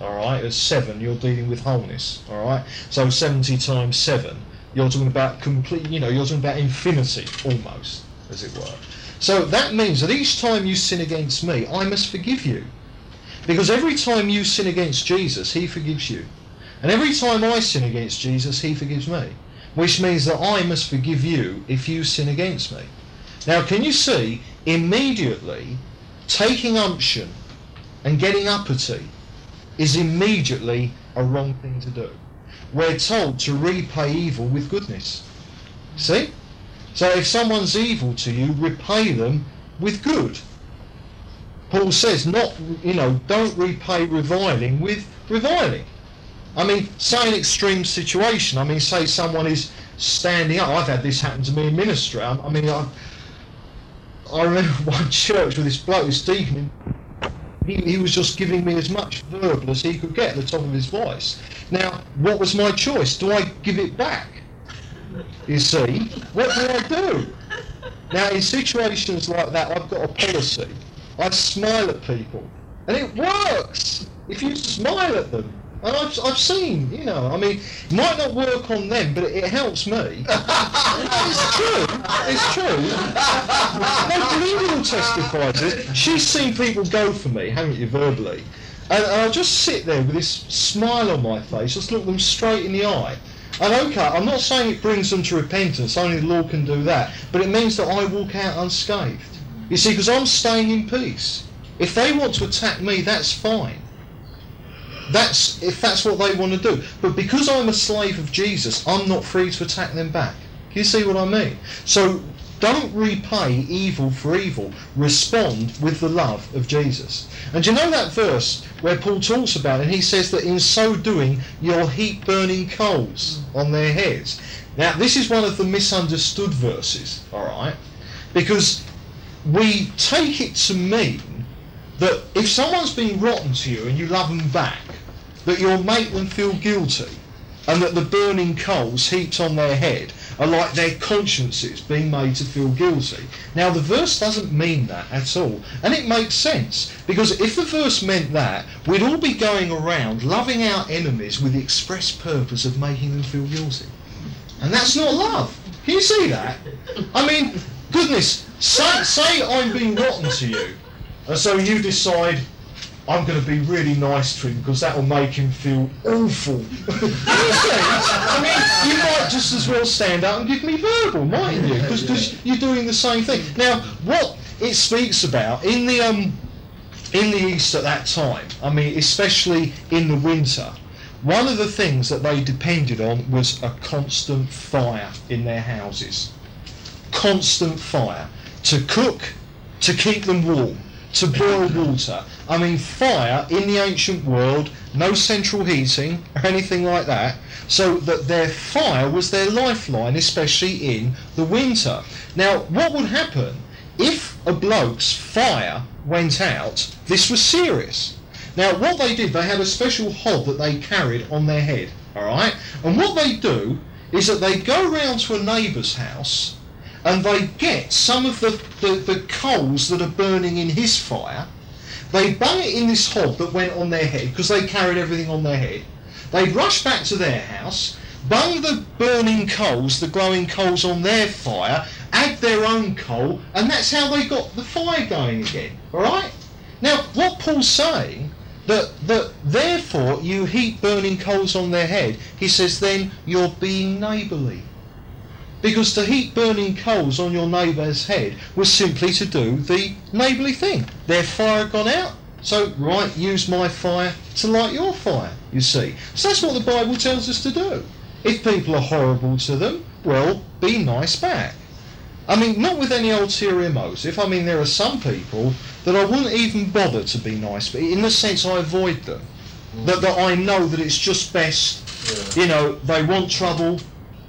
All right, at 7, you're dealing with wholeness. All right, so 70 times 7, you're talking about complete. You're talking about infinity almost, as it were. So that means that each time you sin against me, I must forgive you, because every time you sin against Jesus, He forgives you, and every time I sin against Jesus, He forgives me, which means that I must forgive you if you sin against me. Now, can you see, immediately taking unction and getting uppity is immediately a wrong thing to do. We're told to repay evil with goodness. See? So if someone's evil to you, repay them with good. Paul says, don't repay reviling with reviling. I mean, say an extreme situation. I mean, say someone is standing up. I've had this happen to me in ministry. I remember one church with this bloke, this deacon. He was just giving me as much verbal as he could get at the top of his voice. Now, what was my choice? Do I give it back? You see, what do I do? Now, in situations like that, I've got a policy. I smile at people, and it works if you smile at them. And I've seen, it might not work on them, but it helps me. It's true. Belinda will testify to it. She's seen people go for me, haven't you, verbally? And I'll just sit there with this smile on my face, just look them straight in the eye. And okay, I'm not saying it brings them to repentance, only the Lord can do that, but it means that I walk out unscathed. You see, because I'm staying in peace. If they want to attack me, that's fine. If that's what they want to do. But because I'm a slave of Jesus, I'm not free to attack them back. Can you see what I mean? So don't repay evil for evil. Respond with the love of Jesus. And do you know that verse where Paul talks about it? He says that in so doing, you'll heap burning coals on their heads. Now, this is one of the misunderstood verses, all right? Because we take it to mean that if someone's been rotten to you and you love them back, that you'll make them feel guilty, and that the burning coals heaped on their head are like their consciences being made to feel guilty. Now, the verse doesn't mean that at all, and it makes sense, because if the verse meant that, we'd all be going around loving our enemies with the express purpose of making them feel guilty. And that's not love. Can you see that? I mean, goodness, say I'm being rotten to you, and so you decide, I'm going to be really nice to him because that will make him feel awful. I mean, you might just as well stand up and give me verbal, mightn't you? Because you're doing the same thing. Now, what it speaks about in the East at that time, I mean, especially in the winter, one of the things that they depended on was a constant fire in their houses. Constant fire. To cook, to keep them warm, to boil water. I mean, fire in the ancient world, no central heating or anything like that, so that their fire was their lifeline, especially in the winter. Now, what would happen if a bloke's fire went out? This was serious. Now, what they did, they had a special hob that they carried on their head, all right? And what they do is that they go round to a neighbour's house and they get some of the coals that are burning in his fire. They bung it in this hob that went on their head, because they carried everything on their head. They rush back to their house, bung the burning coals, the glowing coals on their fire, add their own coal, and that's how they got the fire going again, all right? Now, what Paul's saying, that therefore you heap burning coals on their head, he says then you're being neighbourly. Because to heap burning coals on your neighbour's head was simply to do the neighbourly thing. Their fire had gone out, so right, use my fire to light your fire, you see. So that's what the Bible tells us to do. If people are horrible to them, well, be nice back. I mean, not with any ulterior motive. I mean, there are some people that I wouldn't even bother to be nice, but in the sense I avoid them. That I know that it's just best, they want trouble,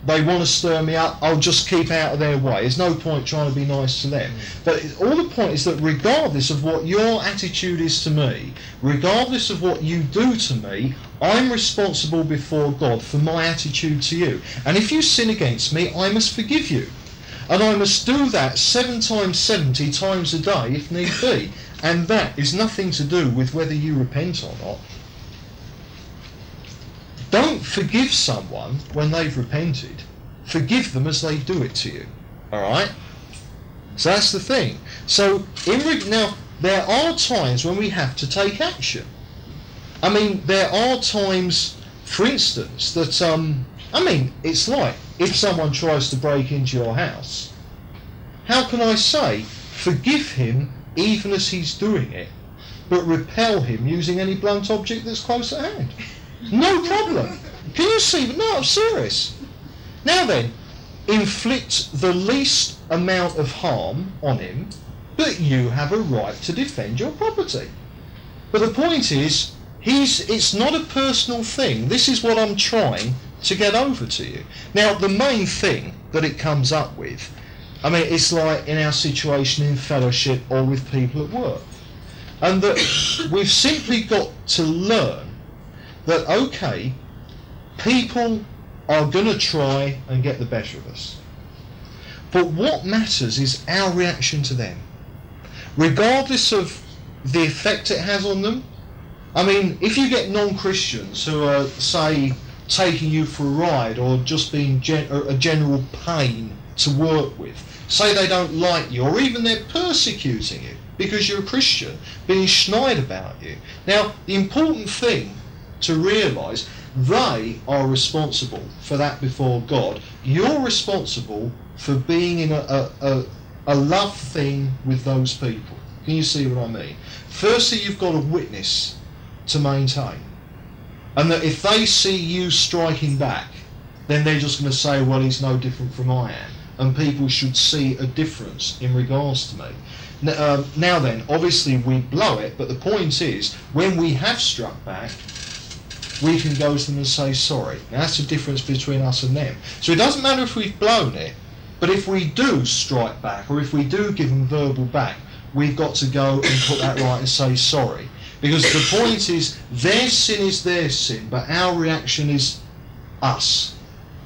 they want to stir me up, I'll just keep out of their way. There's no point trying to be nice to them. But all the point is that regardless of what your attitude is to me, regardless of what you do to me, I'm responsible before God for my attitude to you. And if you sin against me, I must forgive you. And I must do that 70 times a day if need be. And that is nothing to do with whether you repent or not. Don't forgive someone when they've repented. Forgive them as they do it to you. All right? So that's the thing. So now, there are times when we have to take action. I mean, there are times, for instance, that, it's like if someone tries to break into your house, how can I say, forgive him even as he's doing it? but repel him using any blunt object that's close at hand. No problem. Can you see? No, I'm serious. Now then, inflict the least amount of harm on him, but you have a right to defend your property. But the point is, it's not a personal thing. This is what I'm trying to get over to you. Now, the main thing that it comes up with, I mean, it's like in our situation in fellowship or with people at work. And that we've simply got to learn that, okay, people are going to try and get the better of us. But what matters is our reaction to them, regardless of the effect it has on them. I mean, if you get non-Christians who are, say, taking you for a ride or just being a general pain to work with, say they don't like you, or even they're persecuting you because you're a Christian, being snide about you. Now, the important thing to realise, they are responsible for that before God. You're responsible for being in a love thing with those people. Can you see what I mean? Firstly, you've got a witness to maintain. And that if they see you striking back, then they're just going to say, well, he's no different from I am. And people should see a difference in regards to me. Now then, obviously we blow it, but the point is, when we have struck back, we can go to them and say sorry. Now that's the difference between us and them. So it doesn't matter if we've blown it, but if we do strike back, or if we do give them verbal back, we've got to go and put that right and say sorry. Because the point is, their sin is their sin, but our reaction is us.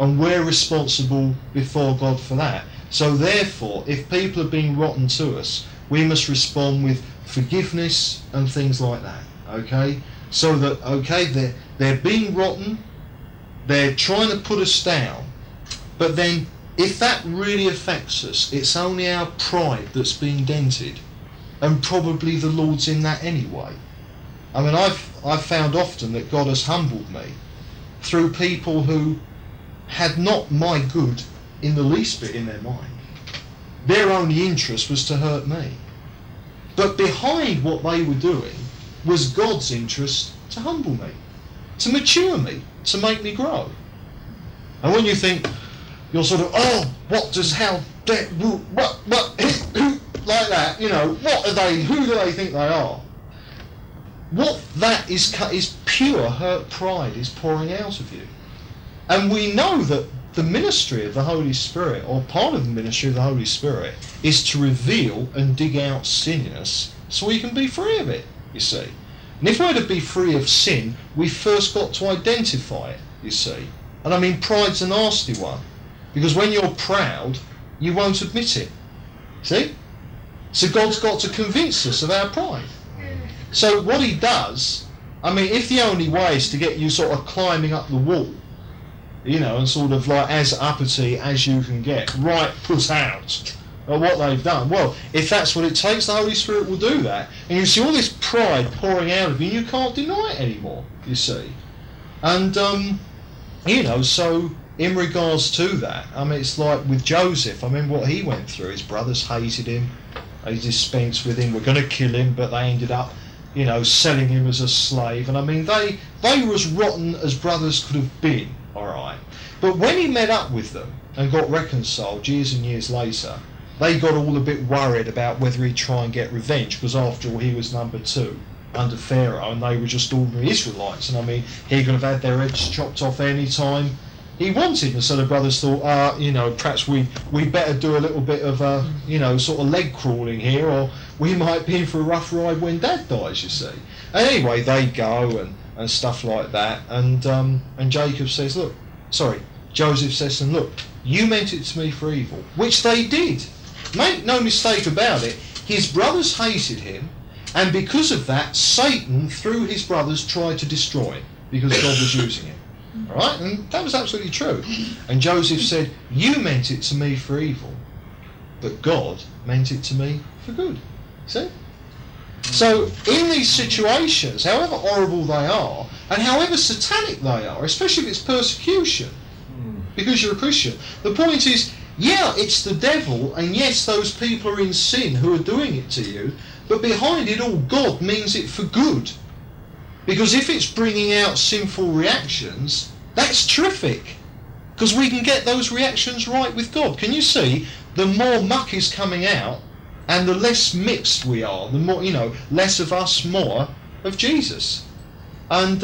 And we're responsible before God for that. So therefore, if people are being rotten to us, we must respond with forgiveness and things like that. Okay? So that, okay, they're being rotten, they're trying to put us down, but then if that really affects us, it's only our pride that's being dented, and probably the Lord's in that anyway. I mean, I've found often that God has humbled me through people who had not my good in the least bit in their mind. Their only interest was to hurt me. But behind what they were doing was God's interest to humble me, to mature me, to make me grow. And when you think, you're sort of, oh, what does, how, de- what, like that, you know, what are they, who do they think they are? What that is pure hurt pride is pouring out of you. And we know that the ministry of the Holy Spirit, or part of the ministry of the Holy Spirit, is to reveal and dig out sin in us so we can be free of it, you see. And if we're to be free of sin, we've first got to identify it, you see. And I mean, pride's a nasty one, because when you're proud, you won't admit it, see? So God's got to convince us of our pride. So what he does, I mean, if the only way is to get you sort of climbing up the wall, you know, and sort of like as uppity as you can get, right, put out at what they've done. Well, if that's what it takes, the Holy Spirit will do that. And you see all this pride pouring out of you, and you can't deny it anymore, you see. And, you know, so in regards to that, I mean, it's like with Joseph, I mean, what he went through, his brothers hated him, they dispensed with him, were going to kill him, but they ended up, you know, selling him as a slave. And I mean, they were as rotten as brothers could have been. All right, but when he met up with them and got reconciled years and years later, they got all a bit worried about whether he'd try and get revenge, because after all, he was number two under Pharaoh, and they were just ordinary Israelites, and I mean, he could have had their heads chopped off any time he wanted. And so the brothers thought, you know, perhaps we better do a little bit of, you know, sort of leg crawling here, or we might be in for a rough ride when Dad dies, you see. And anyway, they go and stuff like that, and Jacob says, look, sorry, Joseph says, and look, you meant it to me for evil, which they did. Make no mistake about it, his brothers hated him, and because of that, Satan, through his brothers, tried to destroy him, because God was using him. All right, and that was absolutely true. And Joseph said, you meant it to me for evil, but God meant it to me for good. See? So in these situations, however horrible they are, and however satanic they are, especially if it's persecution, because you're a Christian, the point is, yeah, it's the devil, and yes, those people are in sin who are doing it to you, But behind it all, God means it for good. Because if it's bringing out sinful reactions, that's terrific. Because we can get those reactions right with God. Can you see? The more muck is coming out, and the less mixed we are, the more, less of us, more of Jesus. And,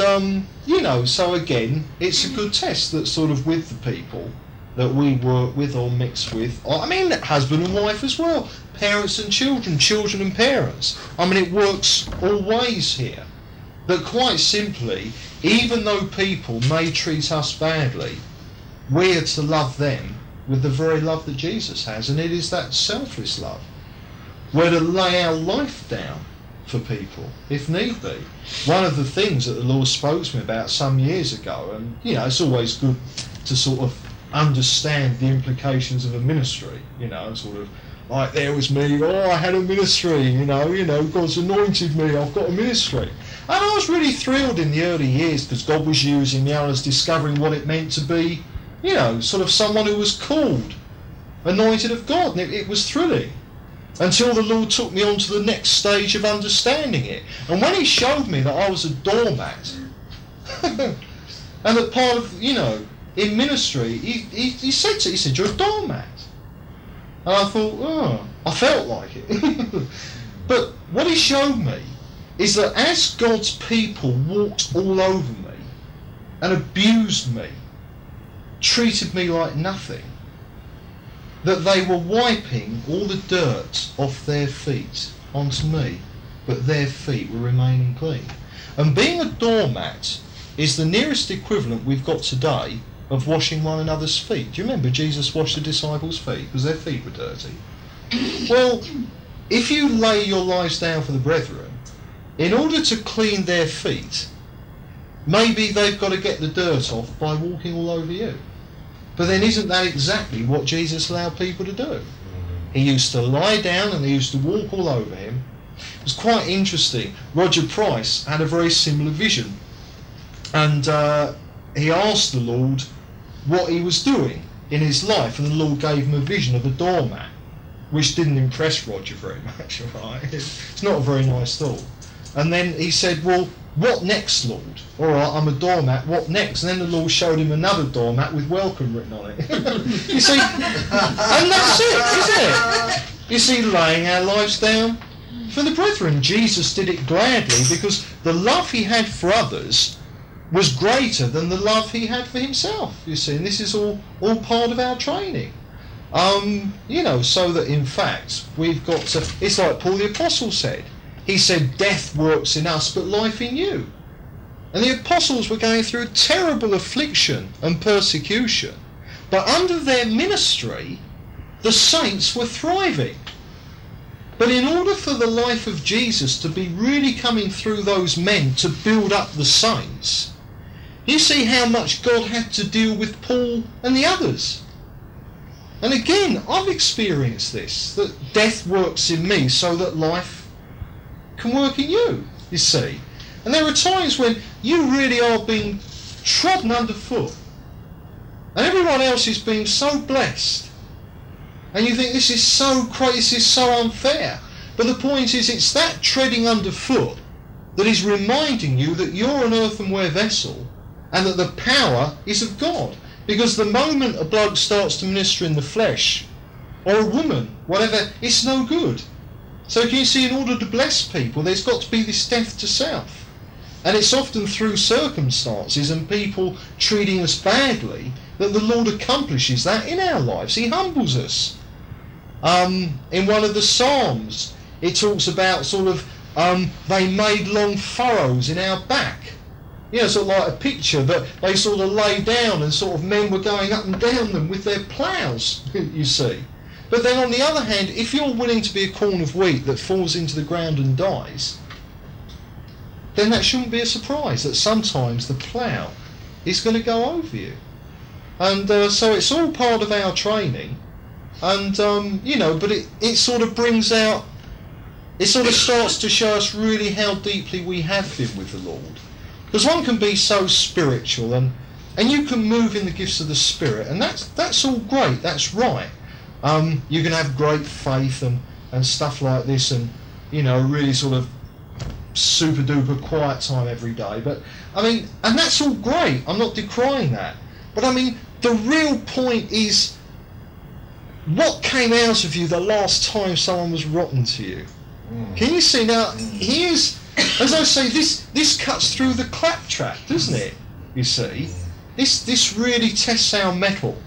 so again, it's a good test that sort of with the people that we work with or mix with, husband and wife as well, parents and children, children and parents. It works all ways here. But quite simply, even though people may treat us badly, we are to love them with the very love that Jesus has, and it is that selfless love. We're to lay our life down for people, if need be. One of the things that the Lord spoke to me about some years ago, and it's always good to sort of understand the implications of a ministry, sort of like there was me, I had a ministry, God's anointed me, I've got a ministry. And I was really thrilled in the early years because God was using me. I was discovering what it meant to be, sort of someone who was called, anointed of God, and it was thrilling. Until the Lord took me on to the next stage of understanding it. And when he showed me that I was a doormat, and that part of, in ministry, he said to me, you're a doormat. And I thought, I felt like it. But what he showed me is that as God's people walked all over me and abused me, treated me like nothing, that they were wiping all the dirt off their feet onto me, but their feet were remaining clean. And being a doormat is the nearest equivalent we've got today of washing one another's feet. Do you remember Jesus washed the disciples' feet because their feet were dirty? Well, if you lay your lives down for the brethren, in order to clean their feet, maybe they've got to get the dirt off by walking all over you. But then isn't that exactly what Jesus allowed people to do? He used to lie down and they used to walk all over him. It was quite interesting. Roger Price had a very similar vision. And he asked the Lord what he was doing in his life. And the Lord gave him a vision of a doormat, which didn't impress Roger very much. Right? It's not a very nice thought. And then he said, well, what next, Lord? All right, I'm a doormat, what next? And then the Lord showed him another doormat with welcome written on it. You see, and that's it, isn't it? You see, laying our lives down for the brethren. Jesus did it gladly because the love he had for others was greater than the love he had for himself, you see. And this is all part of our training. So that, in fact, we've got to... It's like Paul the Apostle said. He said, death works in us, but life in you. And the apostles were going through a terrible affliction and persecution. But under their ministry, the saints were thriving. But in order for the life of Jesus to be really coming through those men to build up the saints, you see how much God had to deal with Paul and the others. And again, I've experienced this, that death works in me so that life can work in you, you see. And there are times when you really are being trodden underfoot and everyone else is being so blessed and you think this is so crazy, this is so unfair. But the point is, it's that treading underfoot that is reminding you that you're an earthenware vessel and that the power is of God. Because the moment a bloke starts to minister in the flesh, or a woman, whatever, it's no good. So can you see, in order to bless people, there's got to be this death to self. And it's often through circumstances and people treating us badly that the Lord accomplishes that in our lives. He humbles us. In one of the Psalms, it talks about sort of, they made long furrows in our back. Sort of like a picture that they sort of lay down and sort of men were going up and down them with their ploughs, you see. But then on the other hand, if you're willing to be a corn of wheat that falls into the ground and dies, then that shouldn't be a surprise that sometimes the plough is going to go over you. And so it's all part of our training. And, but it sort of brings out, it sort of starts to show us really how deeply we have been with the Lord. Because one can be so spiritual and you can move in the gifts of the Spirit. And that's all great, that's right. You can have great faith and stuff like this, and you know, really sort of super duper quiet time every day. But I mean, and that's all great, I'm not decrying that, but I mean the real point is what came out of you the last time someone was rotten to you. Can you see now? Here's, as I say, this cuts through the claptrap, doesn't it? You see, this really tests our mettle.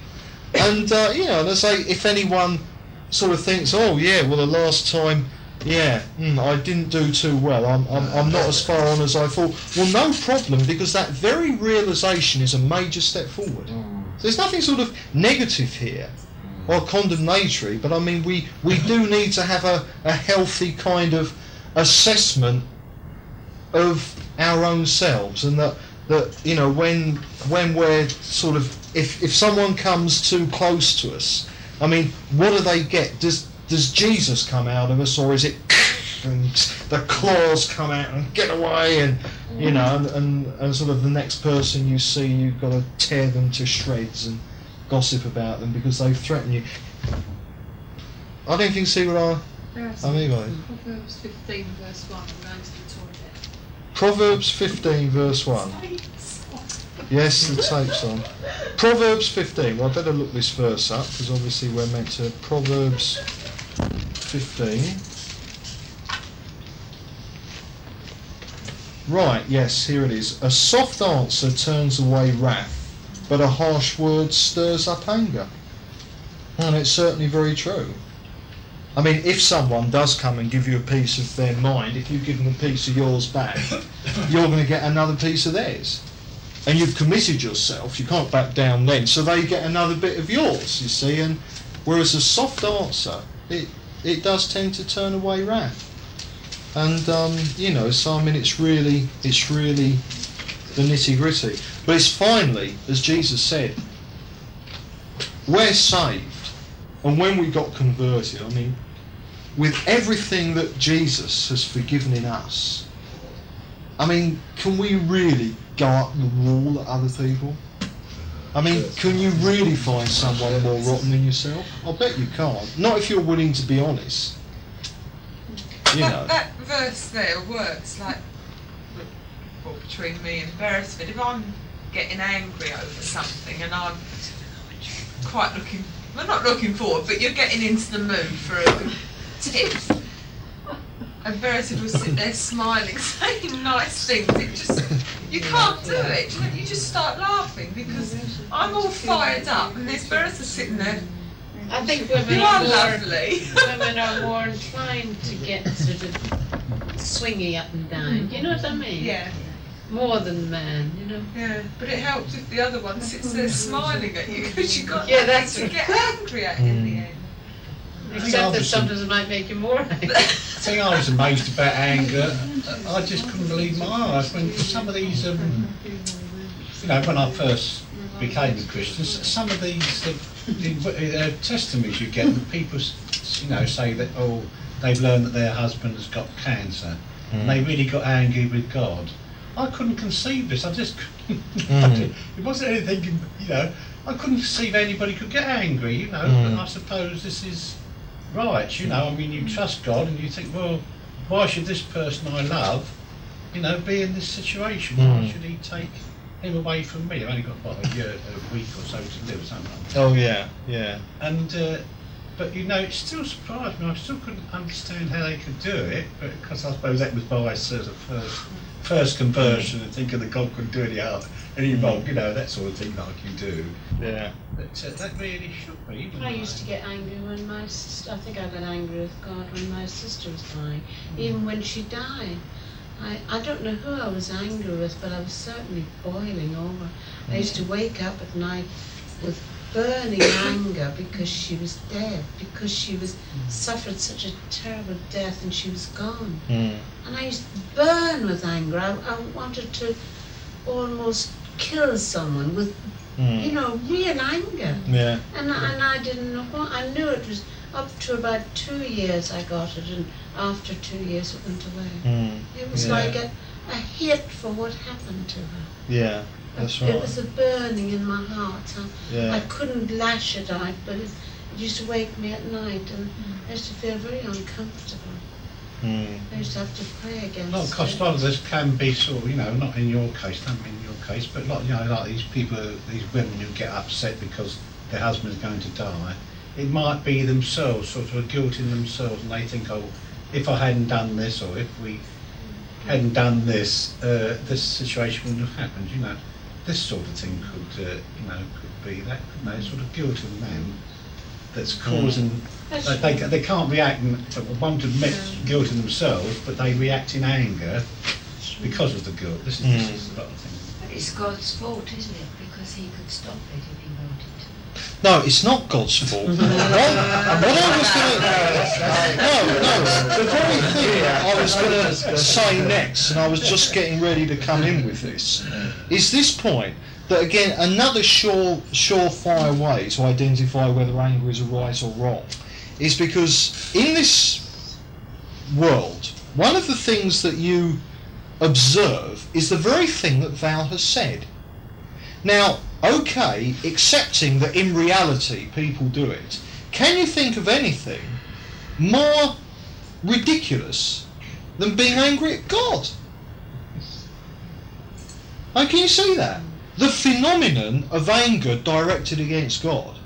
And you know, let's say if anyone sort of thinks, oh yeah, well the last time, yeah, I didn't do too well, I'm not as far on as I thought. Well, no problem, because that very realisation is a major step forward. So there's nothing sort of negative here or condemnatory, but I mean we do need to have a healthy kind of assessment of our own selves, and that you know, when we're sort of, if someone comes too close to us, I mean, what do they get? Does Jesus come out of us, or is it and the claws come out and get away, and you know, and sort of the next person you see, you've got to tear them to shreds and gossip about them because they've threatened you. I don't think, see what I'm anyway. Proverbs 15 verse 1 reminds me of toilet. Proverbs 15 verse 1. Yes, the tape's on. Proverbs 15. Well, I better look this verse up because obviously we're meant to. Proverbs 15. Right, yes, here it is. A soft answer turns away wrath, but a harsh word stirs up anger. And it's certainly very true. I mean, if someone does come and give you a piece of their mind, if you give them a piece of yours back, you're going to get another piece of theirs. And you've committed yourself, you can't back down then, so they get another bit of yours, you see. And whereas a soft answer, it does tend to turn away wrath. And you know, so I mean, it's really the nitty gritty. But it's finally, as Jesus said, we're saved, and when we got converted, I mean, with everything that Jesus has forgiven in us, I mean, can we really go up the wall at other people? I mean, can you really find someone more rotten than yourself? I bet you can't. Not if you're willing to be honest. You know. That verse there works like, well, between me and Beresford. If I'm getting angry over something and I'm quite looking, well, not looking forward, but you're getting into the mood for a good tip. And Beresford will sit there smiling, saying nice things. It just, you can't do it. You just start laughing because I'm all fired up, and there's Beresford sitting there. I think women are lovely. Women are more inclined to get sort of swingy up and down. You know what I mean? Yeah. More than man, you know. Yeah, but it helps if the other one sits there smiling at you because you got nothing to get angry at in the end. Except that sometimes it might make you more angry. The thing I was amazed about anger, I just couldn't believe my eyes when some of these, you know, when I first became a Christian, some of these the testimonies you get, and people, you know, say that, oh, they've learned that their husband has got cancer, and they really got angry with God. I couldn't conceive this. I just couldn't. It wasn't anything, you know. I couldn't conceive anybody could get angry, you know. But I suppose this is right, you know. I mean, you trust God, and you think, well, why should this person I love, you know, be in this situation? Why should he take him away from me? I've only got about a week or so to live, something like that. Oh yeah, yeah. And but you know, it still surprised me. I still couldn't understand how they could do it, because I suppose that was my sort of first conversion, and thinking that God couldn't do any harm, any wrong, you know, that sort of thing like you do. Yeah. But that really shook me. I used to get angry when my sister. I think I got angry with God when my sister was dying, even when she died. I don't know who I was angry with, but I was certainly boiling over. I used to wake up at night with burning anger because she was dead, because she was suffered such a terrible death and she was gone. And I used to burn with anger. I wanted to almost kill someone with, you know, real anger. Yeah. And I didn't know what. I knew it was up to about 2 years I got it, and after 2 years it went away. It was like a hit for what happened to her. Yeah, that's right. It was a burning in my heart. I couldn't lash it out, but it used to wake me at night, and I used to feel very uncomfortable. They just have to pray against it. A lot of others can be sort of, not in your case, not in your case, but a lot, like these people, these women who get upset because their husband's going to die. It might be themselves, sort of a guilt in themselves, and they think, oh, if I hadn't done this, or if we hadn't done this, this situation wouldn't have happened, This sort of thing could, could be that, sort of guilt in them that's causing, they can't react, one to admit guilt in themselves, but they react in anger because of the guilt. This is, this is a lot of things. But it's God's fault, isn't it? Because he could stop it if he wanted to. No, it's not God's fault. The very thing I was going to say next, and I was just getting ready to come in with this, is this point that again another surefire way to identify whether anger is right or wrong is because in this world, one of the things that you observe is the very thing that thou hast said. Now, okay, accepting that in reality people do it, can you think of anything more ridiculous than being angry at God? And can you see that? The phenomenon of anger directed against God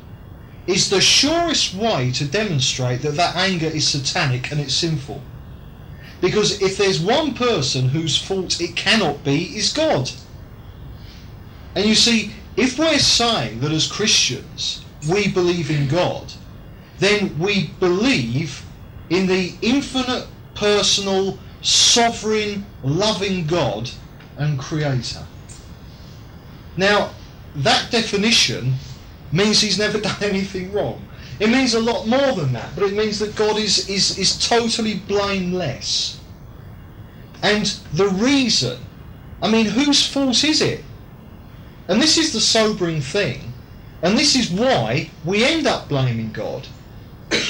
is the surest way to demonstrate that that anger is satanic and it's sinful. Because if there's one person whose fault it cannot be, is God. And you see, if we're saying that as Christians we believe in God, then we believe in the infinite, personal, sovereign, loving God and Creator. Now, that definition means he's never done anything wrong. It means a lot more than that, but it means that God is totally blameless. And the reason, whose fault is it? And this is the sobering thing, and this is why we end up blaming God.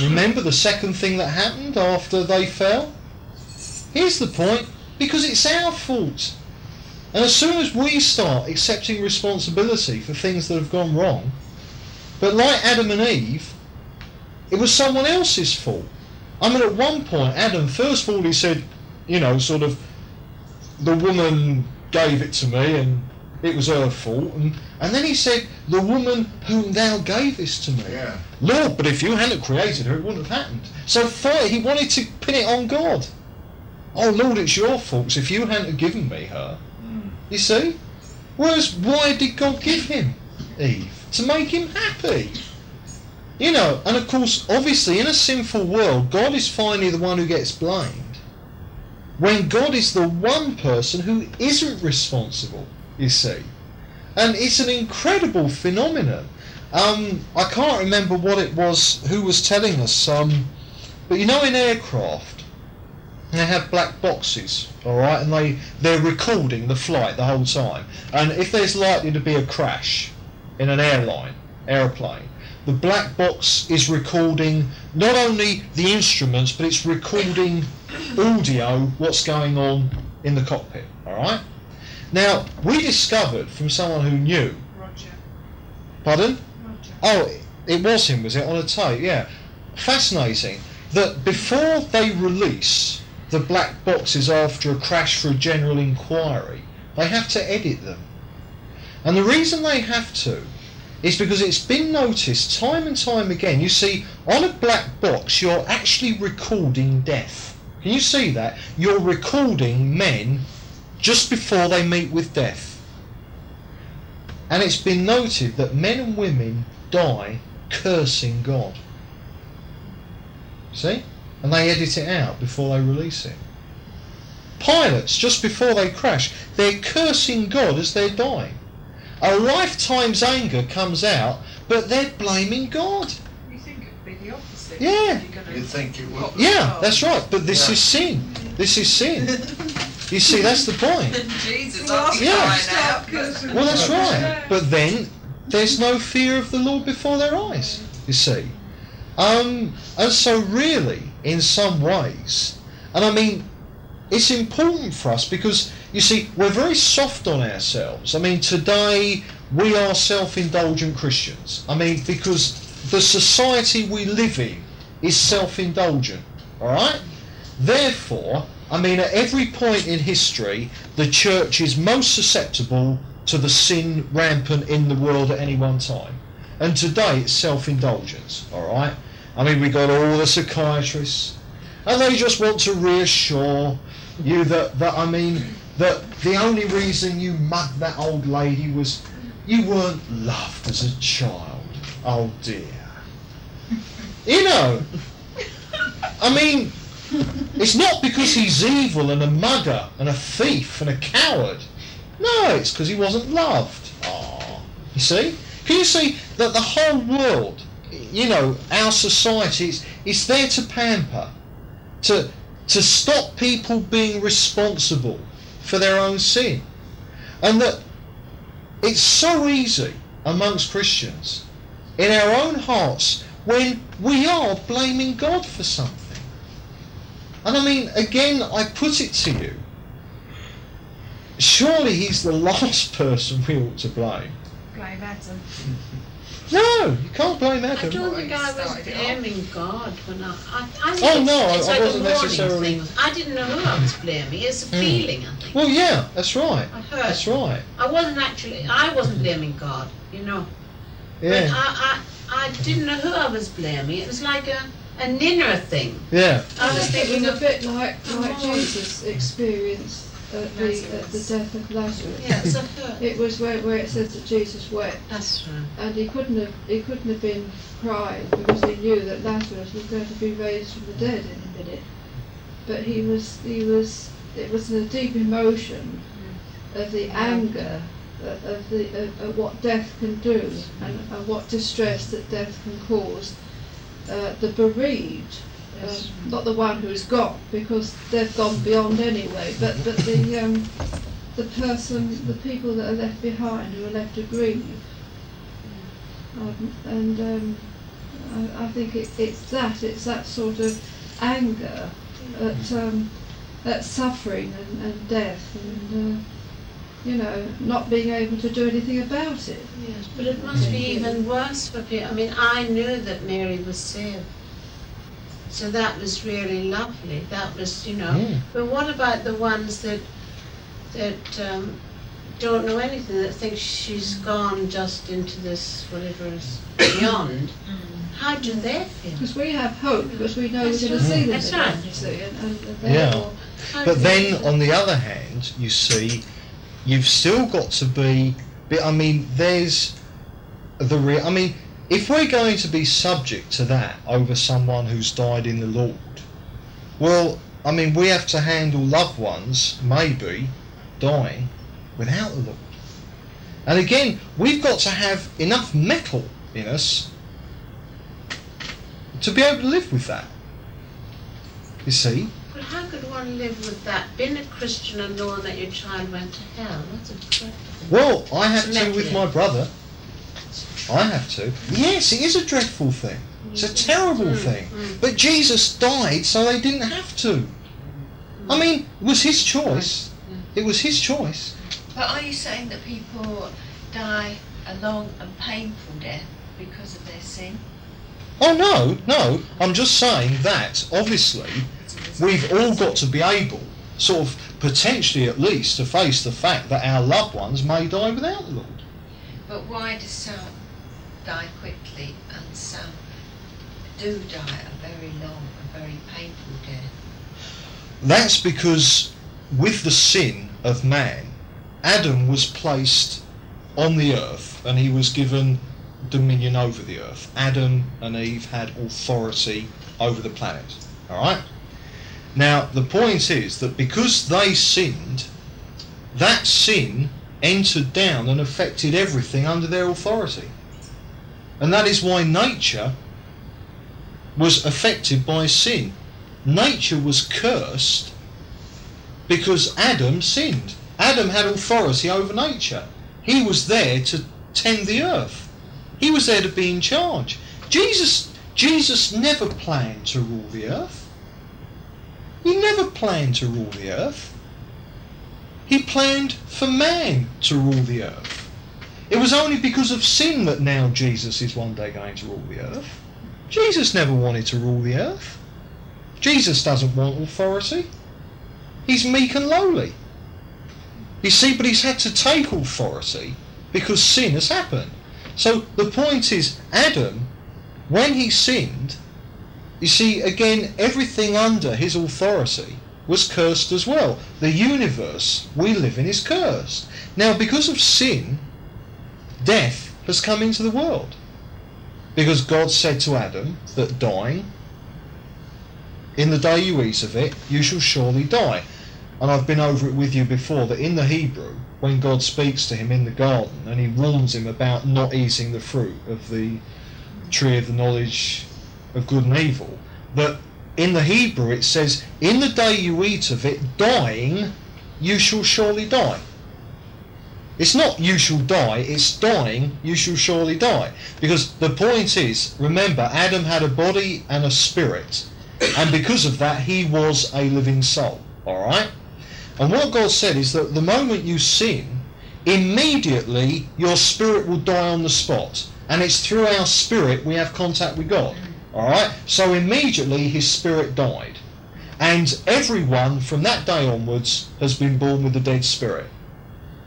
Remember the second thing that happened after they fell? Here's the point, because it's our fault. And as soon as we start accepting responsibility for things that have gone wrong, but like Adam and Eve, it was someone else's fault. At one point, Adam, first of all, he said, the woman gave it to me, and it was her fault, and then he said, the woman whom thou gavest to me. Yeah. Lord, but if you hadn't created her, it wouldn't have happened. So he wanted to pin it on God. Oh Lord, it's your fault, if you hadn't given me her. You see? Whereas why did God give him Eve? To make him happy. And of course, obviously in a sinful world, God is finally the one who gets blamed, when God is the one person who isn't responsible. You see, and it's an incredible phenomenon. I can't remember what it was, who was telling us, but in aircraft they have black boxes, alright, and they're recording the flight the whole time, and if there's likely to be a crash in an aeroplane, the black box is recording not only the instruments, but it's recording audio, what's going on in the cockpit, alright? Now, we discovered from someone who knew... Roger. Pardon? Roger. Oh, it was him, was it? On a tape, yeah. Fascinating. That before they release the black boxes after a crash for a general inquiry, they have to edit them. And the reason they have to is because it's been noticed time and time again. You see, on a black box, you're actually recording death. Can you see that? You're recording men just before they meet with death. And it's been noted that men and women die cursing God. See? And they edit it out before they release it. Pilots, just before they crash, they're cursing God as they're dying. A lifetime's anger comes out, but they're blaming God. You think it would be the opposite. Yeah. You think it would. Yeah, that's right. But this is sin. This is sin. You see, that's the point. Jesus, well, that's right. But then there's no fear of the Lord before their eyes, you see. And so really, in some ways, and it's important for us because, you see, we're very soft on ourselves. Today we are self-indulgent Christians. Because the society we live in is self-indulgent, all right? Therefore, I mean, at every point in history, the church is most susceptible to the sin rampant in the world at any one time. And today it's self-indulgence, all right? I mean, we got all the psychiatrists, and they just want to reassure you that the only reason you mugged that old lady was you weren't loved as a child. Oh dear. You know, I mean, it's not because he's evil and a mugger and a thief and a coward. No, it's because he wasn't loved. Oh, you see? Can you see that the whole world, you know, our society, it's there to pamper, to stop people being responsible for their own sin. And that it's so easy amongst Christians, in our own hearts, when we are blaming God for something. And I mean, again, I put it to you, surely he's the last person we ought to blame. Blame Adam. No, you can't blame Adam. I don't think I was blaming God when I wasn't necessarily. I didn't know who I was blaming. It's a feeling, I think. Well, yeah, that's right. I heard. That's right. I wasn't blaming God, you know. Yeah. But I didn't know who I was blaming. It was like an inner thing. Yeah. I was thinking a bit like Jesus experienced at the death of Lazarus. Yeah, so it was where it says that Jesus wept. That's right. And he couldn't have been crying because he knew that Lazarus was going to be raised from the dead in a minute. But it was a deep emotion of the anger of what death can do and what distress that death can cause. The bereaved. Not the one who's gone, because they've gone beyond anyway, but the people that are left behind, who are left to grieve, I think it's that sort of anger at suffering and death and not being able to do anything about it. Yes, but it must be even worse for people. I mean, I knew that Mary was saved. So that was really lovely. That was, But what about the ones that don't know anything, that think she's gone just into this whatever is beyond? How do they feel? Because we have hope, because we know we're going to see them. That's right. But then, on the other hand, you see, you've still got to be. I mean, there's the real. I mean. If we're going to be subject to that over someone who's died in the Lord, well, I mean, we have to handle loved ones, maybe, dying without the Lord. And again, we've got to have enough metal in us to be able to live with that. You see? But how could one live with that? Being a Christian and knowing that your child went to hell, that's a dreadful thing. Well, I have to with my brother. I have to. Yes, it is a dreadful thing. It's a terrible thing. But Jesus died so they didn't have to. I mean, it was his choice. It was his choice. But are you saying that people die a long and painful death because of their sin? Oh, no. I'm just saying that, obviously, we've all got to be able, sort of potentially at least, to face the fact that our loved ones may die without the Lord. But why does some die quickly and some do die a very long and very painful death? That's because with the sin of man, Adam was placed on the earth and he was given dominion over the earth. Adam and Eve had authority over the planet. Alright? Now the point is that because they sinned, that sin entered down and affected everything under their authority. And that is why nature was affected by sin. Nature was cursed because Adam sinned. Adam had authority over nature. He was there to tend the earth. He was there to be in charge. Jesus never planned to rule the earth. He never planned to rule the earth. He planned for man to rule the earth. It was only because of sin that now Jesus is one day going to rule the earth. Jesus never wanted to rule the earth. Jesus doesn't want authority. He's meek and lowly. You see, but he's had to take authority because sin has happened. So the point is, Adam, when he sinned, you see, again, everything under his authority was cursed as well. The universe we live in is cursed. Now, because of sin, death has come into the world. Because God said to Adam that dying, in the day you eat of it, you shall surely die. And I've been over it with you before, that in the Hebrew, when God speaks to him in the garden and he warns him about not eating the fruit of the tree of the knowledge of good and evil, that in the Hebrew it says, in the day you eat of it, dying, you shall surely die. It's not you shall die, it's dying, you shall surely die. Because the point is, remember, Adam had a body and a spirit, and because of that he was a living soul, alright? And what God said is that the moment you sin, immediately your spirit will die on the spot. And it's through our spirit we have contact with God. Alright? So immediately his spirit died. And everyone from that day onwards has been born with a dead spirit.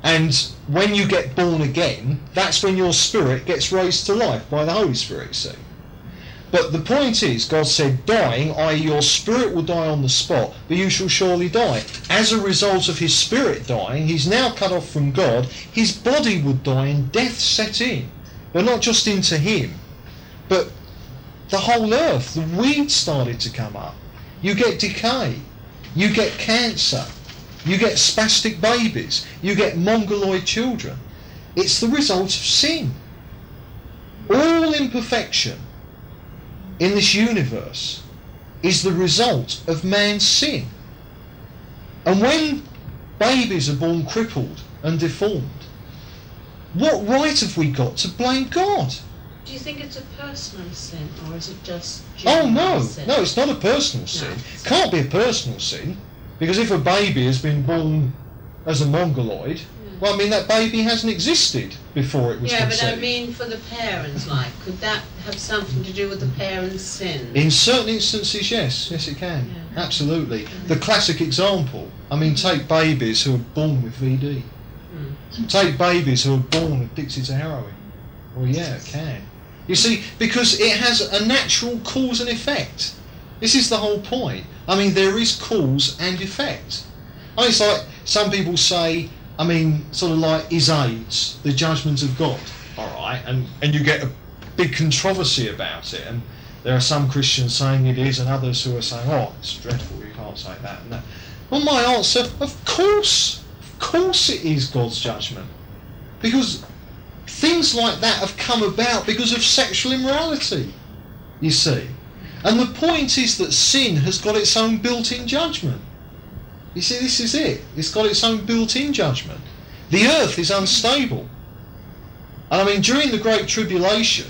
And when you get born again, that's when your spirit gets raised to life by the Holy Spirit, see? But the point is, God said, dying, i.e. your spirit will die on the spot, but you shall surely die. As a result of his spirit dying, he's now cut off from God, his body would die and death set in. But not just into him, but the whole earth. The weeds started to come up. You get decay. You get cancer. You get spastic babies. You get mongoloid children. It's the result of sin. All imperfection in this universe is the result of man's sin. And when babies are born crippled and deformed, what right have we got to blame God? Do you think it's a personal sin, or is it just general sin? No, it's not a personal sin. It can't be a personal sin, because if a baby has been born as a mongoloid, well, I mean, that baby hasn't existed before it was conceived. Yeah, but I mean for the parents, like, could that have something to do with the parents' sin? In certain instances, yes. Yes, it can. Yeah. Absolutely. Mm-hmm. The classic example, I mean, take babies who are born with VD. Mm. Take babies who are born addicted to heroin. Well, yeah, it can. You see, because it has a natural cause and effect. This is the whole point. I mean, there is cause and effect. I mean, it's like some people say, I mean, sort of like, is AIDS the judgment of God? All right, and you get a big controversy about it, and there are some Christians saying it is, and others who are saying, oh, it's dreadful, you can't say that and that. Well, my answer, of course it is God's judgment, because things like that have come about because of sexual immorality, you see. And the point is that sin has got its own built-in judgment. You see, this is it. It's got its own built-in judgment. The earth is unstable. And I mean, during the Great Tribulation,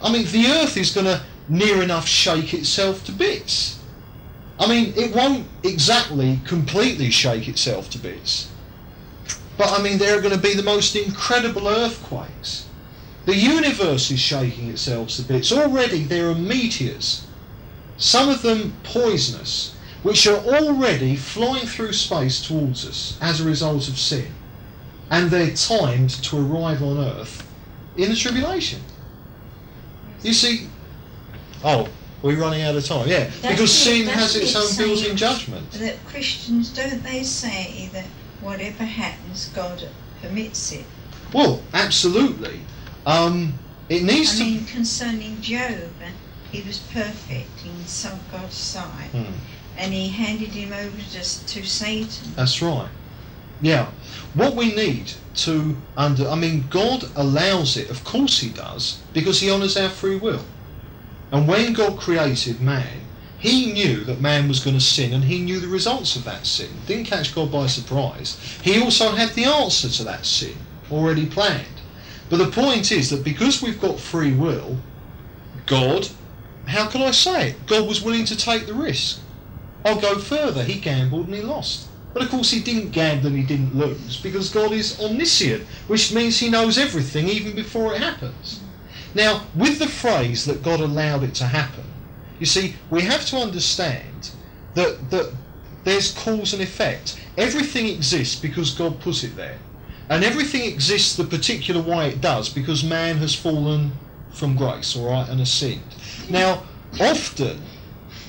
I mean, the earth is going to near enough shake itself to bits. I mean, it won't exactly completely shake itself to bits. But I mean, there are going to be the most incredible earthquakes. The universe is shaking itself to bits. Already there are meteors, some of them poisonous, which are already flying through space towards us as a result of sin. And they're timed to arrive on Earth in the tribulation. You see, we're running out of time, because sin has its own built-in judgment. That Christians, don't they say that whatever happens, God permits it? Well, absolutely. Concerning Job, he was perfect in some God's sight. Hmm. And he handed him over to Satan. That's right. Yeah. What we need to God allows it, of course he does, because he honours our free will. And when God created man, he knew that man was going to sin, and he knew the results of that sin. Didn't catch God by surprise. He also had the answer to that sin already planned. But the point is that because we've got free will, God, how can I say it? God was willing to take the risk. I'll go further. He gambled and he lost. But of course he didn't gamble and he didn't lose, because God is omniscient, which means he knows everything even before it happens. Now, with the phrase that God allowed it to happen, You see, we have to understand that there's cause and effect. Everything exists because God put it there. And everything exists the particular way it does because man has fallen from grace, all right, and has sinned. Now, often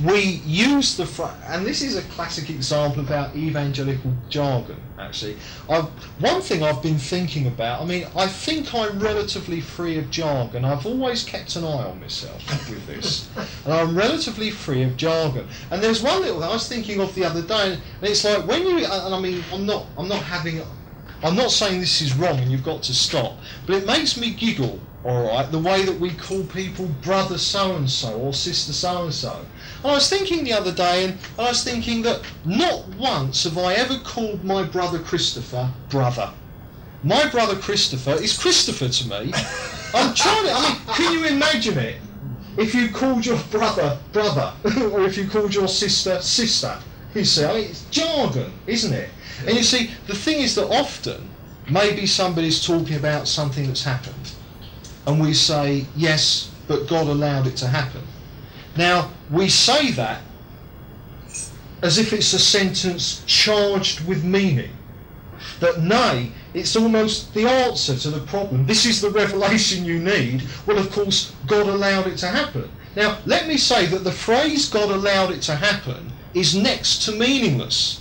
we use the phrase, and this is a classic example about evangelical jargon, actually. One thing I've been thinking about, I think I'm relatively free of jargon. I've always kept an eye on myself with this. And I'm relatively free of jargon. And there's one little I was thinking of the other day, and it's like when you, and I'm not saying this is wrong and you've got to stop, but it makes me giggle, all right, the way that we call people brother so-and-so or sister so-and-so. And I was thinking the other day, and I was thinking that not once have I ever called my brother Christopher brother. My brother Christopher is Christopher to me. Can you imagine it? If you called your brother brother, or if you called your sister sister. You see, it's jargon, isn't it? And you see, the thing is that often, maybe somebody's talking about something that's happened. And we say, yes, but God allowed it to happen. Now, we say that as if it's a sentence charged with meaning. That, nay, it's almost the answer to the problem. This is the revelation you need. Well, of course, God allowed it to happen. Now, let me say that the phrase God allowed it to happen is next to meaningless.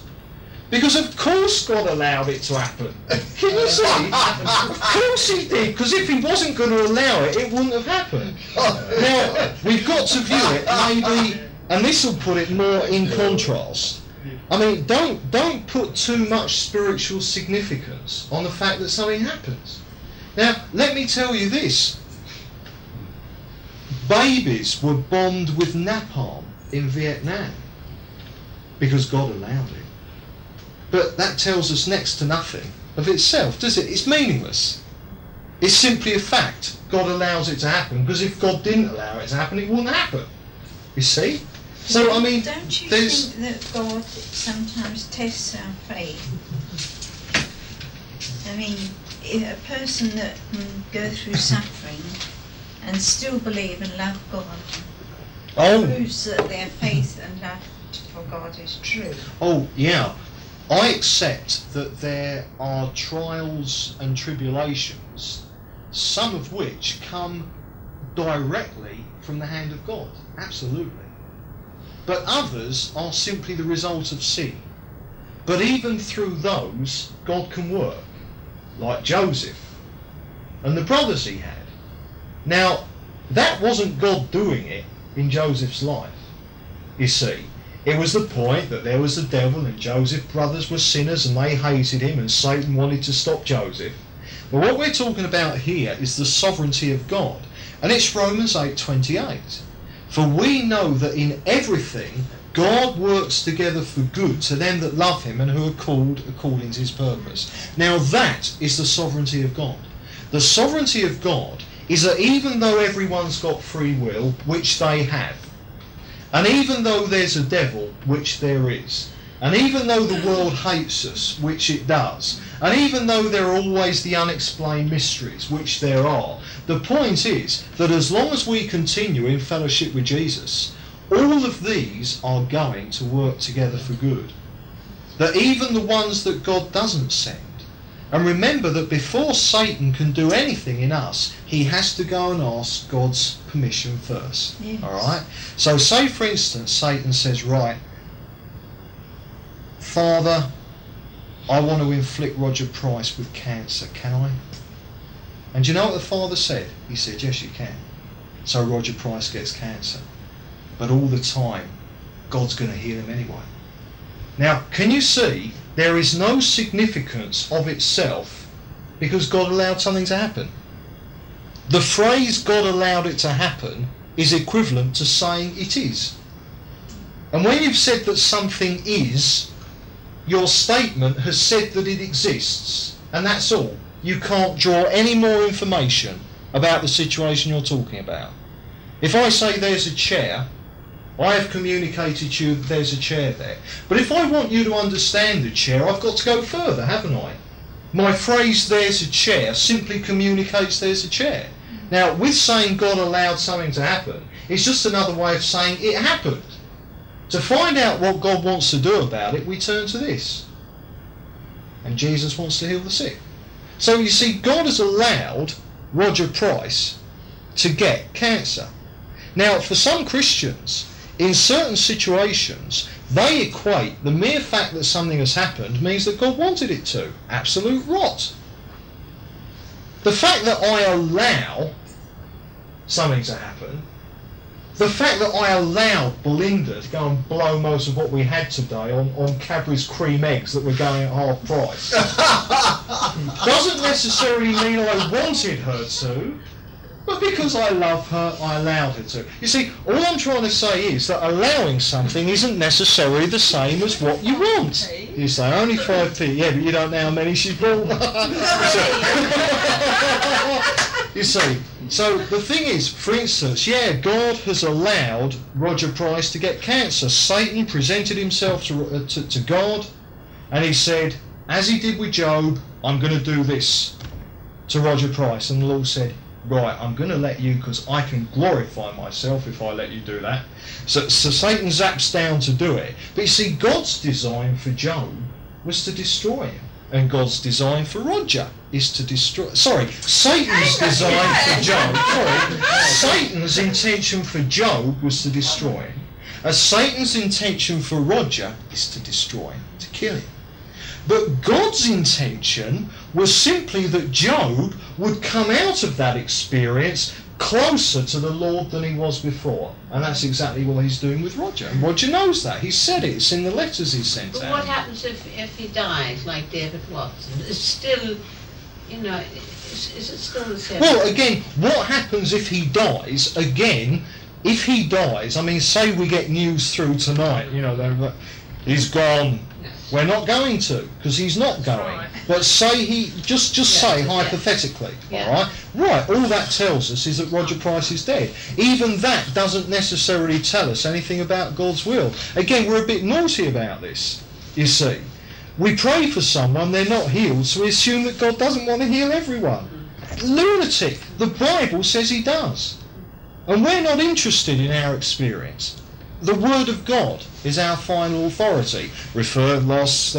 Because of course God allowed it to happen. Can you see? Of course he did, because if he wasn't going to allow it, it wouldn't have happened. Now, we've got to view it maybe, and this will put it more in contrast. Don't put too much spiritual significance on the fact that something happens. Now, let me tell you this. Babies were bombed with napalm in Vietnam because God allowed it. But that tells us next to nothing of itself, does it? It's meaningless. It's simply a fact. God allows it to happen, because if God didn't allow it to happen, it wouldn't happen. You see? So, don't you think that God sometimes tests our faith? A person that can go through suffering and still believe and love God proves that their faith and love for God is true. Oh, yeah. I accept that there are trials and tribulations, some of which come directly from the hand of God, absolutely. But others are simply the result of sin. But even through those, God can work, like Joseph and the brothers he had. Now, that wasn't God doing it in Joseph's life, you see. It was the point that there was the devil and Joseph's brothers were sinners and they hated him and Satan wanted to stop Joseph. But what we're talking about here is the sovereignty of God. And it's Romans 8:28. For we know that in everything God works together for good to them that love him and who are called according to his purpose. Now that is the sovereignty of God. The sovereignty of God is that even though everyone's got free will, which they have, and even though there's a devil, which there is, and even though the world hates us, which it does, and even though there are always the unexplained mysteries, which there are, the point is that as long as we continue in fellowship with Jesus, all of these are going to work together for good. That even the ones that God doesn't send, and remember that before Satan can do anything in us, he has to go and ask God's permission first. Yes. All right? So say, for instance, Satan says, right, Father, I want to inflict Roger Price with cancer, can I? And do you know what the Father said? He said, yes, you can. So Roger Price gets cancer. But all the time, God's going to heal him anyway. Now, can you see? There is no significance of itself because God allowed something to happen. The phrase God allowed it to happen is equivalent to saying it is. And when you've said that something is, your statement has said that it exists. And that's all. You can't draw any more information about the situation you're talking about. If I say there's a chair, I have communicated to you that there's a chair there. But if I want you to understand the chair, I've got to go further, haven't I? My phrase, there's a chair, simply communicates there's a chair. Now, with saying God allowed something to happen, It's just another way of saying it happened. To find out what God wants to do about it, we turn to this. And Jesus wants to heal the sick. So you see, God has allowed Roger Price to get cancer. Now, for some Christians, in certain situations, they equate the mere fact that something has happened means that God wanted it to. Absolute rot. The fact that I allow something to happen, the fact that I allowed Belinda to go and blow most of what we had today on Cadbury's cream eggs that were going at half price, doesn't necessarily mean I wanted her to, but because I love her, I allowed her to. You see, all I'm trying to say is that allowing something isn't necessarily the same as what you want. You say, only 5p, yeah, but you don't know how many she's bought. You see, so the thing is, for instance, yeah, God has allowed Roger Price to get cancer. Satan presented himself to God, and he said, as he did with Job, I'm going to do this to Roger Price. And the Lord said, right, I'm going to let you, because I can glorify myself if I let you do that. So Satan zaps down to do it. But you see, God's design for Job was to destroy him. And God's design for Roger is to destroy... Satan's intention for Job was to destroy him. As Satan's intention for Roger is to destroy him, to kill him. But God's intention was simply that Job would come out of that experience closer to the Lord than he was before. And that's exactly what he's doing with Roger. And Roger knows that. He said it. It's in the letters he sent out. But what happens if he dies, like David Watson? It's still, you know, is it still the same? Well, again, what happens if he dies? Again, if he dies, I mean, say we get news through tonight, you know, that he's gone. We're not going to, because he's not going. Right. But say he, say hypothetically, all right? All that tells us is that Roger Price is dead. Even that doesn't necessarily tell us anything about God's will. Again, we're a bit naughty about this, you see. We pray for someone, they're not healed, so we assume that God doesn't want to heal everyone. Lunatic! The Bible says he does. And we're not interested in our experience. The Word of God is our final authority. Refer last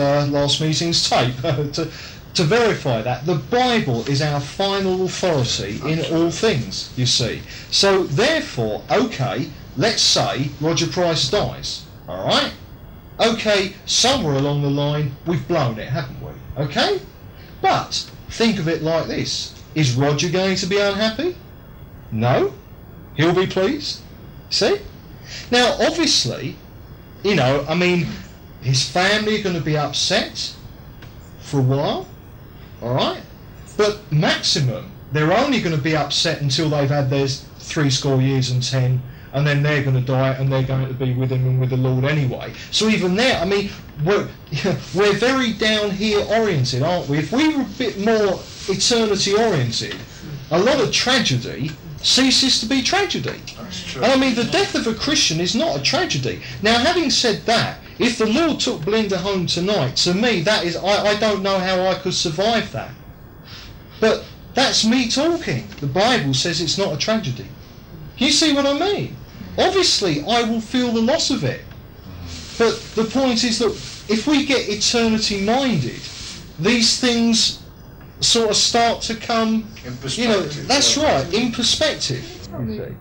meeting's tape to verify that. The Bible is our final authority in all things, you see. So therefore, okay, let's say Roger Price dies, all right? Okay, somewhere along the line, we've blown it, haven't we? Okay? But think of it like this. Is Roger going to be unhappy? No. He'll be pleased. See? Now, obviously, you know, I mean, his family are going to be upset for a while, all right? But maximum, they're only going to be upset until they've had their 70 and then they're going to die and they're going to be with him and with the Lord anyway. So even there, I mean, we're very down here oriented, aren't we? If we were a bit more eternity oriented, a lot of tragedy ceases to be tragedy. That's true. And I mean, the death of a Christian is not a tragedy. Now, having said that, if the Lord took Belinda home tonight, to me, that is, I don't know how I could survive that. But that's me talking. The Bible says it's not a tragedy. You see what I mean? Obviously, I will feel the loss of it. But the point is that if we get eternity-minded, these things sort of start to come, in perspective, you know, that's right, in perspective.